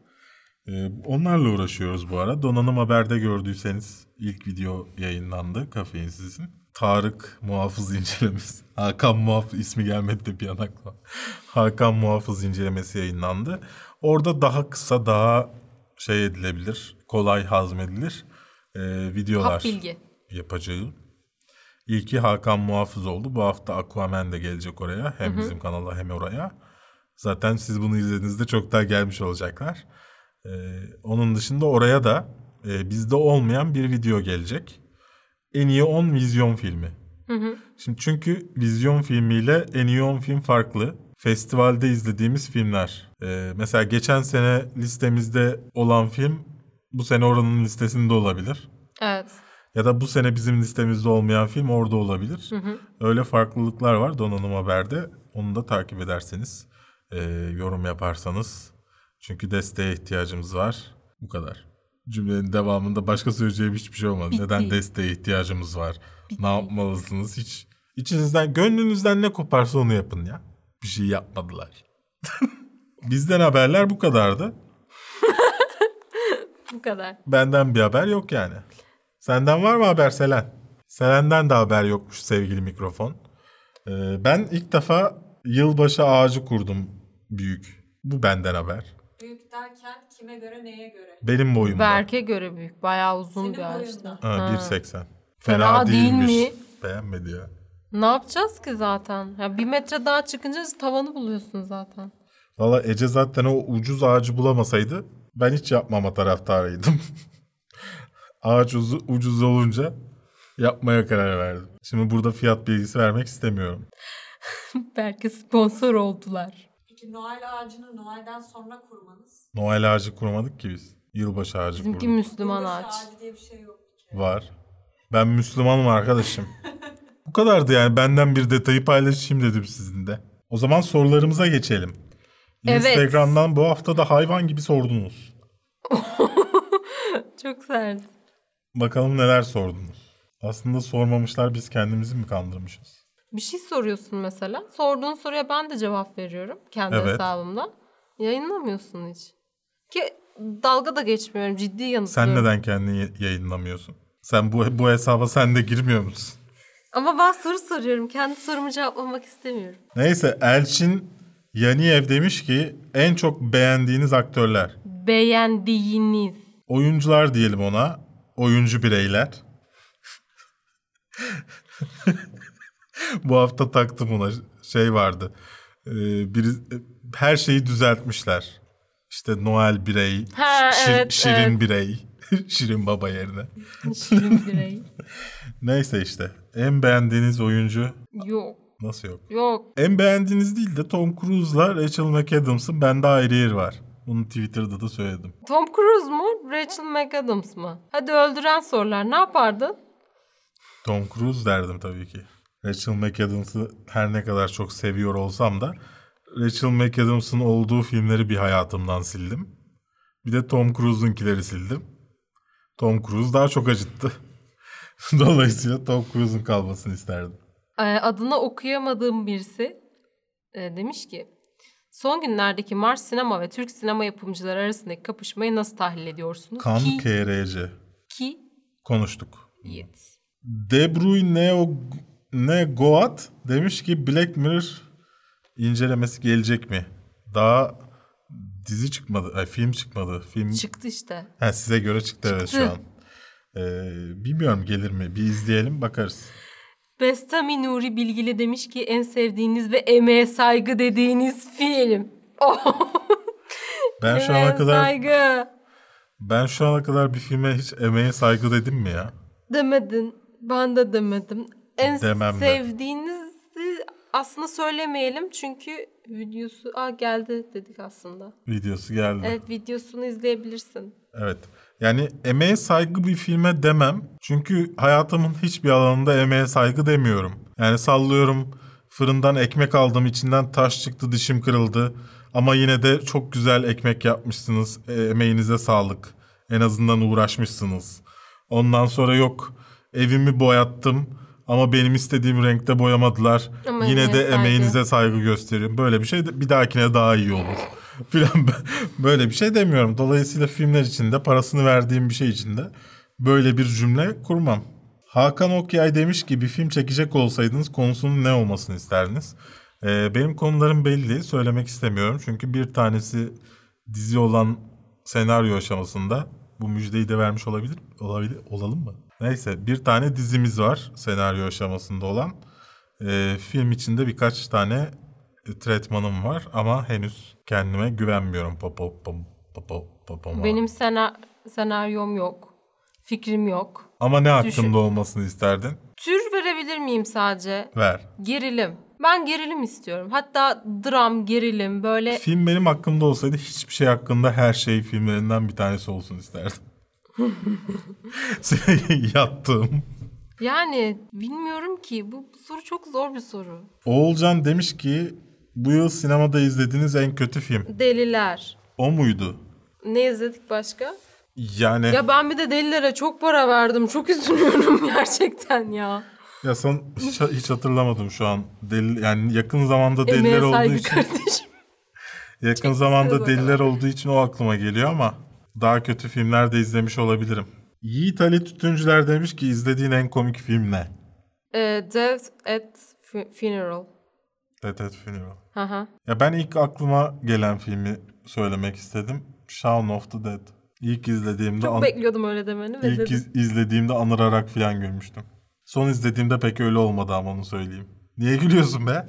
E, onlarla uğraşıyoruz bu ara. Donanım Haber'de gördüyseniz ilk video yayınlandı. Kafeinsiz'in. Tarık Muhafız incelemesi. Hakan Muhafız ismi gelmedi de bir an aklıma. Hakan Muhafız incelemesi yayınlandı. Orada daha kısa, daha şey edilebilir, kolay hazmedilir e, videolar yapacağım. İlki Hakan Muhafız oldu. Bu hafta Aquaman de gelecek oraya. Hem hı hı. bizim kanala hem oraya. Zaten siz bunu izlediğinizde çok daha gelmiş olacaklar. E, onun dışında oraya da e, bizde olmayan bir video gelecek. En iyi on vizyon filmi. Hı hı. Şimdi çünkü vizyon filmiyle en iyi on film farklı. Festivalde izlediğimiz filmler. Ee, mesela geçen sene listemizde olan film bu sene oranın listesinde olabilir. Evet. ya da bu sene bizim listemizde olmayan film orada olabilir. Hı hı. Öyle farklılıklar var Donanım Haber'de. Onu da takip ederseniz, e, yorum yaparsanız. Çünkü desteğe ihtiyacımız var. Bu kadar. Cümlenin devamında başka söyleyeceğim hiçbir şey olmadı. Bitti. Neden desteğe ihtiyacımız var? Bitti. Ne yapmalısınız? Hiç içinizden, gönlünüzden ne koparsa onu yapın ya. Bir şey yapmadılar. Bizden haberler bu kadardı. Bu kadar. Benden bir haber yok yani. Senden var mı haber Selen? Selen'den de haber yokmuş sevgili mikrofon. Ee, ben ilk defa yılbaşı ağacı kurdum büyük. Bu benden haber. Büyük derken kime göre, neye göre? Benim boyumda. Berke göre büyük. Bayağı uzun. Senin bir ağaçta. bir seksen. Fena, Fena değilmiş. Değil mi? Beğenmedi ya. Ne yapacağız ki zaten? Ya bir metre daha çıkınca tavanı buluyorsun zaten. Valla Ece zaten o ucuz ağacı bulamasaydı ben hiç yapmama taraftarıydım. Ağaç uzu, ucuz olunca yapmaya karar verdim. Şimdi burada fiyat bilgisi vermek istemiyorum. Belki sponsor oldular. Peki Noel ağacını Noel'den sonra kurmanız? Noel ağacı kurmadık ki biz. Yılbaşı ağacı Bizimki kurduk. Bizimki Müslüman ağaç. Yılbaşı ağacı diye bir şey yok. Var. Ben Müslümanım arkadaşım. Bu kadardı yani. Benden bir detayı paylaşayım dedim sizinle. O zaman sorularımıza geçelim. Evet. Instagram'dan bu hafta da hayvan gibi sordunuz. Çok sert. Bakalım neler sordunuz. Aslında sormamışlar, biz kendimizi mi kandırmışız? Bir şey soruyorsun mesela. Sorduğun soruya ben de cevap veriyorum. Kendi evet. hesabımdan. Yayınlamıyorsun hiç. Ki dalga da geçmiyorum. Ciddi yanıtlıyorum. Sen neden kendini yayınlamıyorsun? Sen bu, bu hesaba sen de girmiyor musun? Ama ben soru soruyorum. Kendi sorumu cevaplamak istemiyorum. Neyse, Elçin Yaniyev demiş ki en çok beğendiğiniz aktörler. Beğendiğiniz. Oyuncular diyelim ona. Oyuncu bireyler. Bu hafta taktım ona. Şey vardı. Ee, biri, her şeyi düzeltmişler. İşte Noel birey. Ha, şir, evet, şirin evet. birey. Şirin baba yerine. Şirin birey. Neyse işte. En beğendiğiniz oyuncu. Yok. Nasıl yok? Yok. En beğendiğiniz değil de Tom Cruise'la Rachel McAdams'ın bende ayrı yer var. Bunu Twitter'da da söyledim. Tom Cruise mu? Rachel McAdams mı? Hadi öldüren sorular. Ne yapardın? Tom Cruise derdim tabii ki. Rachel McAdams'ı her ne kadar çok seviyor olsam da Rachel McAdams'ın olduğu filmleri bir hayatımdan sildim. Bir de Tom Cruise'unkileri sildim. Tom Cruise daha çok acıttı. Dolayısıyla Tom Cruise'un kalmasını isterdim. Adına okuyamadığım birisi demiş ki son günlerdeki Mars sinema ve Türk sinema yapımcıları arasındaki kapışmayı nasıl tahlil ediyorsunuz? Kan ki, K R C. Ki? Konuştuk. Yes. Debruy Neo, Ne Goat demiş ki Black Mirror incelemesi gelecek mi? Daha dizi çıkmadı. Ay, film çıkmadı. Film çıktı işte. Ha, size göre çıktı, çıktı. Evet şu an. Ee, bilmiyorum gelir mi? Bir izleyelim bakarız. Bestami Nuri Bilgili demiş ki en sevdiğiniz ve emeğe saygı dediğiniz film. Oh. Ben şu ana kadar saygı. Ben şu ana kadar bir filme hiç emeğe saygı dedim mi ya? Demedin. Ben de demedim. En Demem sevdiğinizi aslında söylemeyelim çünkü videosu a geldi dedik aslında. Videosu geldi. Evet, videosunu izleyebilirsin. Evet. Yani emeğe saygı bir filme demem. Çünkü hayatımın hiçbir alanında emeğe saygı demiyorum. Yani sallıyorum, fırından ekmek aldım, içinden taş çıktı, dişim kırıldı. Ama yine de çok güzel ekmek yapmışsınız. E, emeğinize sağlık. En azından uğraşmışsınız. Ondan sonra yok, evimi boyattım ama benim istediğim renkte boyamadılar. Ama yine de saygı. Emeğinize saygı gösteriyorum. Böyle bir şey de bir dahakine daha iyi olur. Filan böyle bir şey demiyorum. Dolayısıyla filmler içinde, parasını verdiğim bir şey içinde böyle bir cümle kurmam. Hakan Okyay demiş ki bir film çekecek olsaydınız konusunun ne olmasını isterdiniz? Ee, benim konularım belli. Söylemek istemiyorum. Çünkü bir tanesi dizi olan senaryo aşamasında. Bu müjdeyi de vermiş olabilir, olabilir olalım mı? Neyse, bir tane dizimiz var senaryo aşamasında olan. Ee, film içinde birkaç tane tretmanım var ama henüz kendime güvenmiyorum. Popo, pom, popo, popoma. Benim sena- senaryom yok. Fikrim yok. Ama ne hakkında Düşün. olmasını isterdin? Tür verebilir miyim sadece? Ver. Gerilim. Ben gerilim istiyorum. Hatta dram, gerilim böyle. Film benim hakkımda olsaydı hiçbir şey hakkında her şey filmlerinden bir tanesi olsun isterdim. Yattım. Yani bilmiyorum ki, bu, bu soru çok zor bir soru. Oğulcan demiş ki bu yıl sinemada izlediğiniz en kötü film. Deliler. O muydu? Ne izledik başka? Yani. Ya ben bir de delilere çok para verdim. Çok üzülüyorum gerçekten ya. Ya sen hiç, hiç hatırlamadım şu an. Delil, yani yakın zamanda deliler olduğu için. Emeğe saygı kardeşim. Yakın çok zamanda deliler olduğu için o aklıma geliyor ama daha kötü filmler de izlemiş olabilirim. Yiğit Ali Tütüncüler demiş ki izlediğin en komik film ne? E, Death at Funeral. Death at Funeral. Aha. Ya ben ilk aklıma gelen filmi söylemek istedim. Shaun of the Dead. İlk izlediğimde... Çok an... bekliyordum öyle demeni. Ve İlk iz- izlediğimde anırarak falan gülmüştüm. Son izlediğimde pek öyle olmadı ama onu söyleyeyim. Niye gülüyorsun be?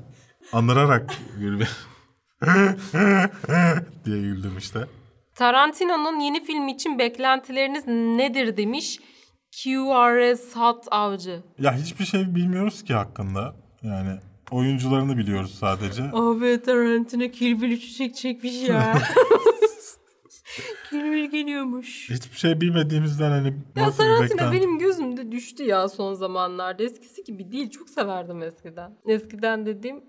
Anırarak gülme. diye güldüm işte. Tarantino'nun yeni filmi için beklentileriniz nedir demiş Q R S Hat Avcı. Ya hiçbir şey bilmiyoruz ki hakkında. Yani oyuncularını biliyoruz sadece. Abi Tarantino Kill Bill üçü çekecekmiş ya. Kill Bill geliyormuş. Hiçbir şey bilmediğimizden hani... Ya Tarantino benim gözümde düştü ya son zamanlarda. Eskisi gibi değil. Çok severdim eskiden. Eskiden dediğim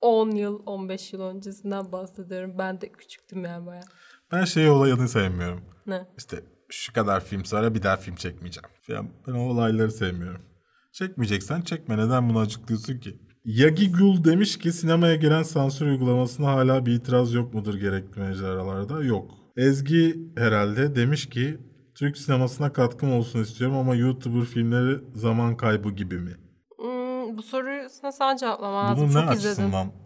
on yıl on beş yıl öncesinden bahsediyorum. Ben de küçüktüm yani bayağı. Ben şey olayını sevmiyorum. Ne? İşte şu kadar film sonra bir daha film çekmeyeceğim. Yani ben o olayları sevmiyorum. Çekmeyeceksen çekme. Neden bunu açıklıyorsun ki? Yagi Gül demiş ki sinemaya gelen sansür uygulamasına hala bir itiraz yok mudur gerekli mecralarda? Yok. Ezgi herhalde demiş ki Türk sinemasına katkım olsun istiyorum ama YouTuber filmleri zaman kaybı gibi mi? Hmm, bu soruyu sana cevaplaman lazım. Bunu ne çok açısından? İzledim.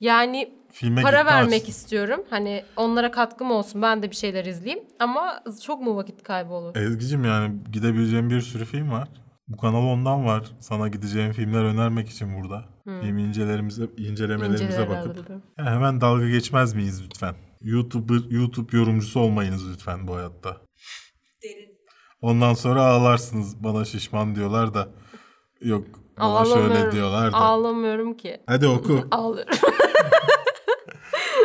Yani filme para vermek açısın. istiyorum. Hani onlara katkım olsun. Ben de bir şeyler izleyeyim. Ama çok mu vakit kaybı olur? Ezgi'cim yani gidebileceğim bir sürü film var. Bu kanal ondan var. Sana gideceğim filmler önermek için burada. Hmm. Film incelerimize, incelemelerimize İnceler bakıp. Yani hemen dalga geçmez miyiz lütfen? YouTube YouTube yorumcusu olmayınız lütfen bu hayatta. Derin. Ondan sonra ağlarsınız. Bana şişman diyorlar da. Yok bana şöyle diyorlar da. Ağlamıyorum ki. Hadi oku. Ağlıyorum.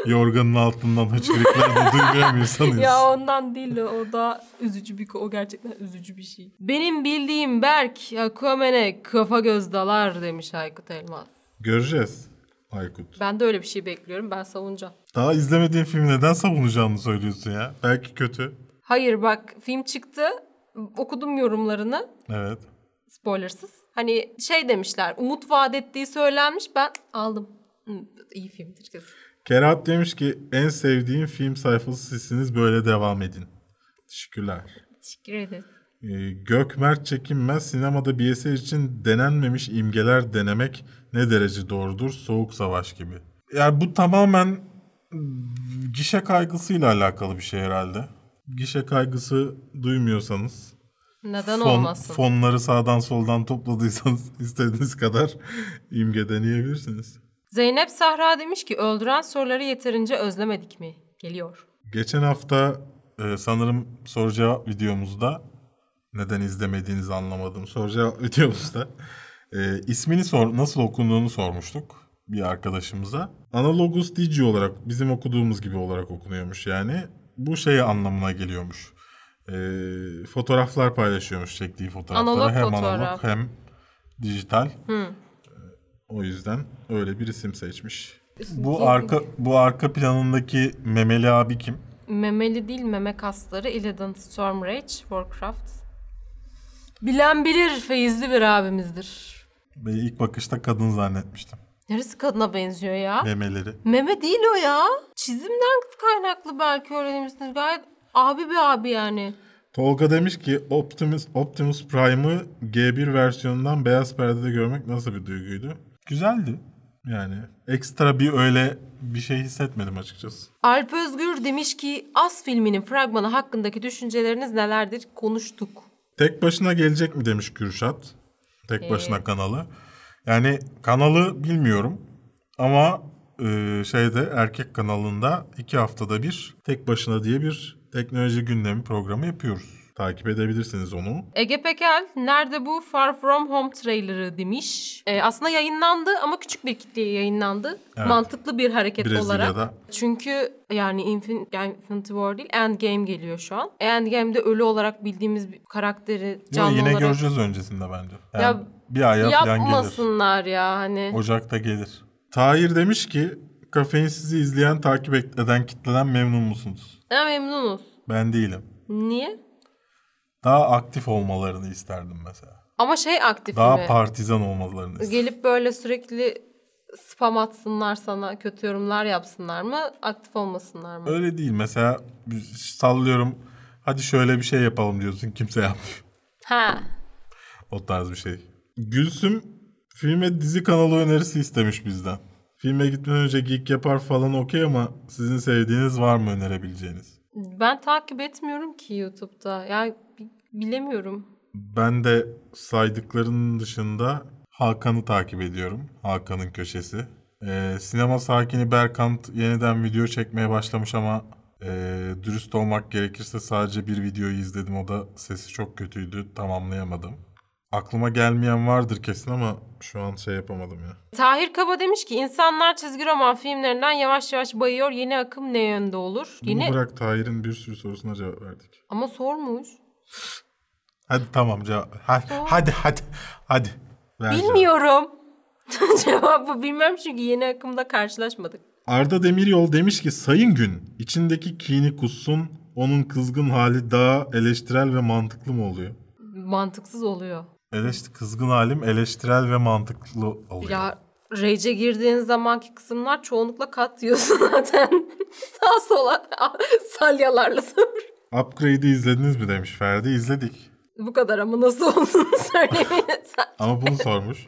Yorganın altından hıçkırıklarla duymuyor insanıyız. Ya ondan değil o da üzücü bir o gerçekten üzücü bir şey. Benim bildiğim Berk Aquaman'e kafa göz dalar demiş Aykut Elmas. Göreceğiz Aykut. Ben de öyle bir şey bekliyorum, ben savunacağım. Daha izlemediğin film neden savunacağını söylüyorsun ya? Belki kötü. Hayır bak film çıktı, okudum yorumlarını. Evet. Spoilersız. Hani şey demişler, umut vaat ettiği söylenmiş, ben aldım. İyi filmdir kız. Kerhat demiş ki en sevdiğim film sayfası sizsiniz, böyle devam edin. Teşekkürler. Teşekkür ederiz. Ee, Gökmert Çekinmez sinemada bir eser için denenmemiş imgeler denemek ne derece doğrudur? Soğuk savaş gibi. Yani bu tamamen gişe kaygısıyla alakalı bir şey herhalde. Gişe kaygısı duymuyorsanız. Neden fon, olmasın? Fonları sağdan soldan topladıysanız istediğiniz kadar imge deneyebilirsiniz. Zeynep Sahra demiş ki öldüren soruları yeterince özlemedik mi? Geliyor. Geçen hafta e, sanırım soru cevap videomuzda neden izlemediğinizi anlamadım. Soru cevap videomuzda e, ismini sor, nasıl okunduğunu sormuştuk bir arkadaşımıza. Analogus Digi olarak bizim okuduğumuz gibi olarak okunuyormuş yani. Bu şeye anlamına geliyormuş. E, fotoğraflar paylaşıyormuş çektiği fotoğraflara. Analog hem fotoğraf. Analog hem dijital. Hı. O yüzden öyle bir isim seçmiş. Bu arka bu arka planındaki memeli abi kim? Memeli değil, meme kasları. Illidan Stormrage, Warcraft. Bilen bilir, feyizli bir abimizdir. Ben ilk bakışta kadın zannetmiştim. Neresi kadına benziyor ya? Memeleri. Meme değil o ya. Çizimden kaynaklı belki öğrenmişsiniz. Gayet abi bir abi yani. Tolga demiş ki Optimus, Optimus Prime'ı G bir versiyonundan beyaz perdede görmek nasıl bir duyguydu? Güzeldi. Yani ekstra bir öyle bir şey hissetmedim açıkçası. Alp Özgür demiş ki As filminin fragmanı hakkındaki düşünceleriniz nelerdir? Konuştuk. Tek başına gelecek mi demiş Kürşat. Tek ee. başına kanalı. Yani kanalı bilmiyorum ama e, şeyde erkek kanalında iki haftada bir tek başına diye bir teknoloji gündemi programı yapıyoruz. Takip edebilirsiniz onu. Ege Pekel, nerede bu Far From Home trailer'ı demiş. Ee, aslında yayınlandı ama küçük bir kitleye yayınlandı. Evet. Mantıklı bir hareket Brezilya'da. Olarak. Çünkü yani Infin- yani Infinity War değil, Endgame geliyor şu an. Endgame'de ölü olarak bildiğimiz bir karakteri canlı Yo, yine olarak... Yine göreceğiz öncesinde bence. Yani ya, bir aya falan gelir. Yapmasınlar ya hani. Ocak'ta gelir. Tahir demiş ki, Kafein sizi izleyen, takip eden kitleden memnun musunuz? Ya, memnunuz. Ben değilim. Niye? Daha aktif olmalarını isterdim mesela. Ama şey aktif Daha mi? Daha partizan olmalarını isterdim. Gelip böyle sürekli spam atsınlar sana, kötü yorumlar yapsınlar mı? Aktif olmasınlar mı? Öyle değil. Mesela sallıyorum, hadi şöyle bir şey yapalım diyorsun, kimse yapmıyor. Ha. O tarz bir şey. Gülsüm filme dizi kanalı önerisi istemiş bizden. Filme gitmeden önce geek yapar falan okey ama sizin sevdiğiniz var mı önerebileceğiniz? Ben takip etmiyorum ki YouTube'da. Yani bilemiyorum. Ben de saydıklarının dışında Hakan'ı takip ediyorum. Hakan'ın köşesi. Ee, sinema sakini Berkant yeniden video çekmeye başlamış ama e, dürüst olmak gerekirse sadece bir videoyu izledim. O da sesi çok kötüydü. Tamamlayamadım. Aklıma gelmeyen vardır kesin ama şu an şey yapamadım ya. Tahir Kaba demiş ki, insanlar çizgi roman filmlerinden yavaş yavaş bayıyor. Yeni akım ne yönde olur? Bunu Yine... bırak, Tahir'in bir sürü sorusuna cevap verdik. Ama sormuş. Hadi tamam cevap. Hadi hadi hadi. hadi. Bilmiyorum. Cevabı bilmem çünkü yeni akımda karşılaşmadık. Arda Demiryol demiş ki, sayın gün içindeki kini kussun, onun kızgın hali daha eleştirel ve mantıklı mı oluyor? Mantıksız oluyor. Eleşti, kızgın halim eleştirel ve mantıklı oluyor. Ya rage'e girdiğin zamanki kısımlar çoğunlukla kat diyorsun zaten. Sağa sola salyalarla savur. Upgrade'i izlediniz mi demiş Ferdi. İzledik. Bu kadar ama nasıl olduğunu söylemeye Ama bunu sormuş.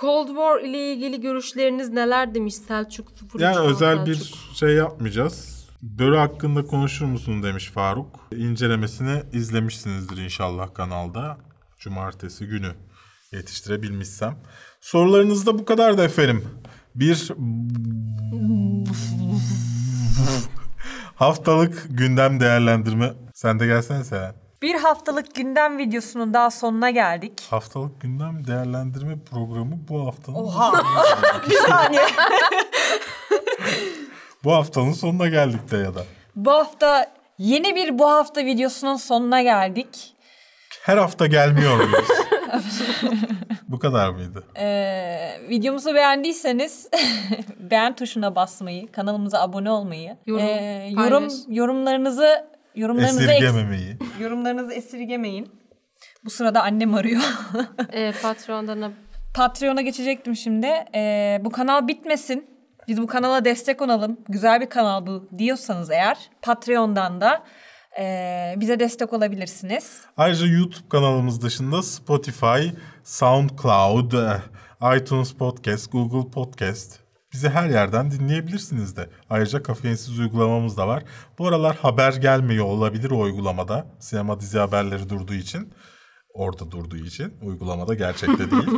Cold War ile ilgili görüşleriniz neler demiş Selçuk sıfır üç. Yani özel Selçuk. Bir şey yapmayacağız. Börü hakkında konuşur musun demiş Faruk. İncelemesini izlemişsinizdir inşallah kanalda. Cumartesi günü yetiştirebilmişsem. Sorularınız da bu kadar da efendim. Bir... Haftalık gündem değerlendirme. Sen de gelsene Selen. Bir haftalık gündem videosunun daha sonuna geldik. Haftalık gündem değerlendirme programı bu haftanın... Oha! Bir saniye. Bu haftanın sonuna geldik de ya da. Bu hafta yeni bir bu hafta videosunun sonuna geldik. Her hafta gelmiyor muyuz? Bu kadar mıydı? Ee, videomuzu beğendiyseniz beğen tuşuna basmayı, kanalımıza abone olmayı, yorum, e, yorum yorumlarınızı yorumlarınızı esirgememeyi, eks, yorumlarınızı esirgemeyin. Bu sırada annem arıyor. e, Patreon'dan Patreon'a geçecektim şimdi. E, bu kanal bitmesin, biz bu kanala destek olalım, güzel bir kanal bu diyorsanız eğer Patreon'dan da Ee, bize destek olabilirsiniz. Ayrıca YouTube kanalımız dışında Spotify, SoundCloud, iTunes Podcast, Google Podcast. Bizi her yerden dinleyebilirsiniz de. Ayrıca kafeinsiz uygulamamız da var. Bu aralar haber gelmiyor olabilir o uygulamada. Sinema dizi haberleri durduğu için. Orada durduğu için. Uygulamada gerçekte değil.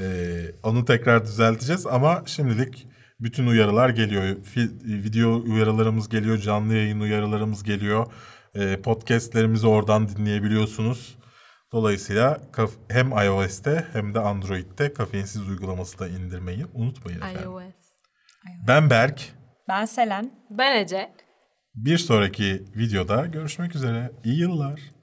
ee, onu tekrar düzelteceğiz ama şimdilik... Bütün uyarılar geliyor. Video uyarılarımız geliyor. Canlı yayın uyarılarımız geliyor. Podcastlerimizi oradan dinleyebiliyorsunuz. Dolayısıyla hem iOS'te hem de Android'te kafeinsiz uygulaması da indirmeyi unutmayın efendim. iOS. iOS. Ben Berk. Ben Selen. Ben Ece. Bir sonraki videoda görüşmek üzere. İyi yıllar.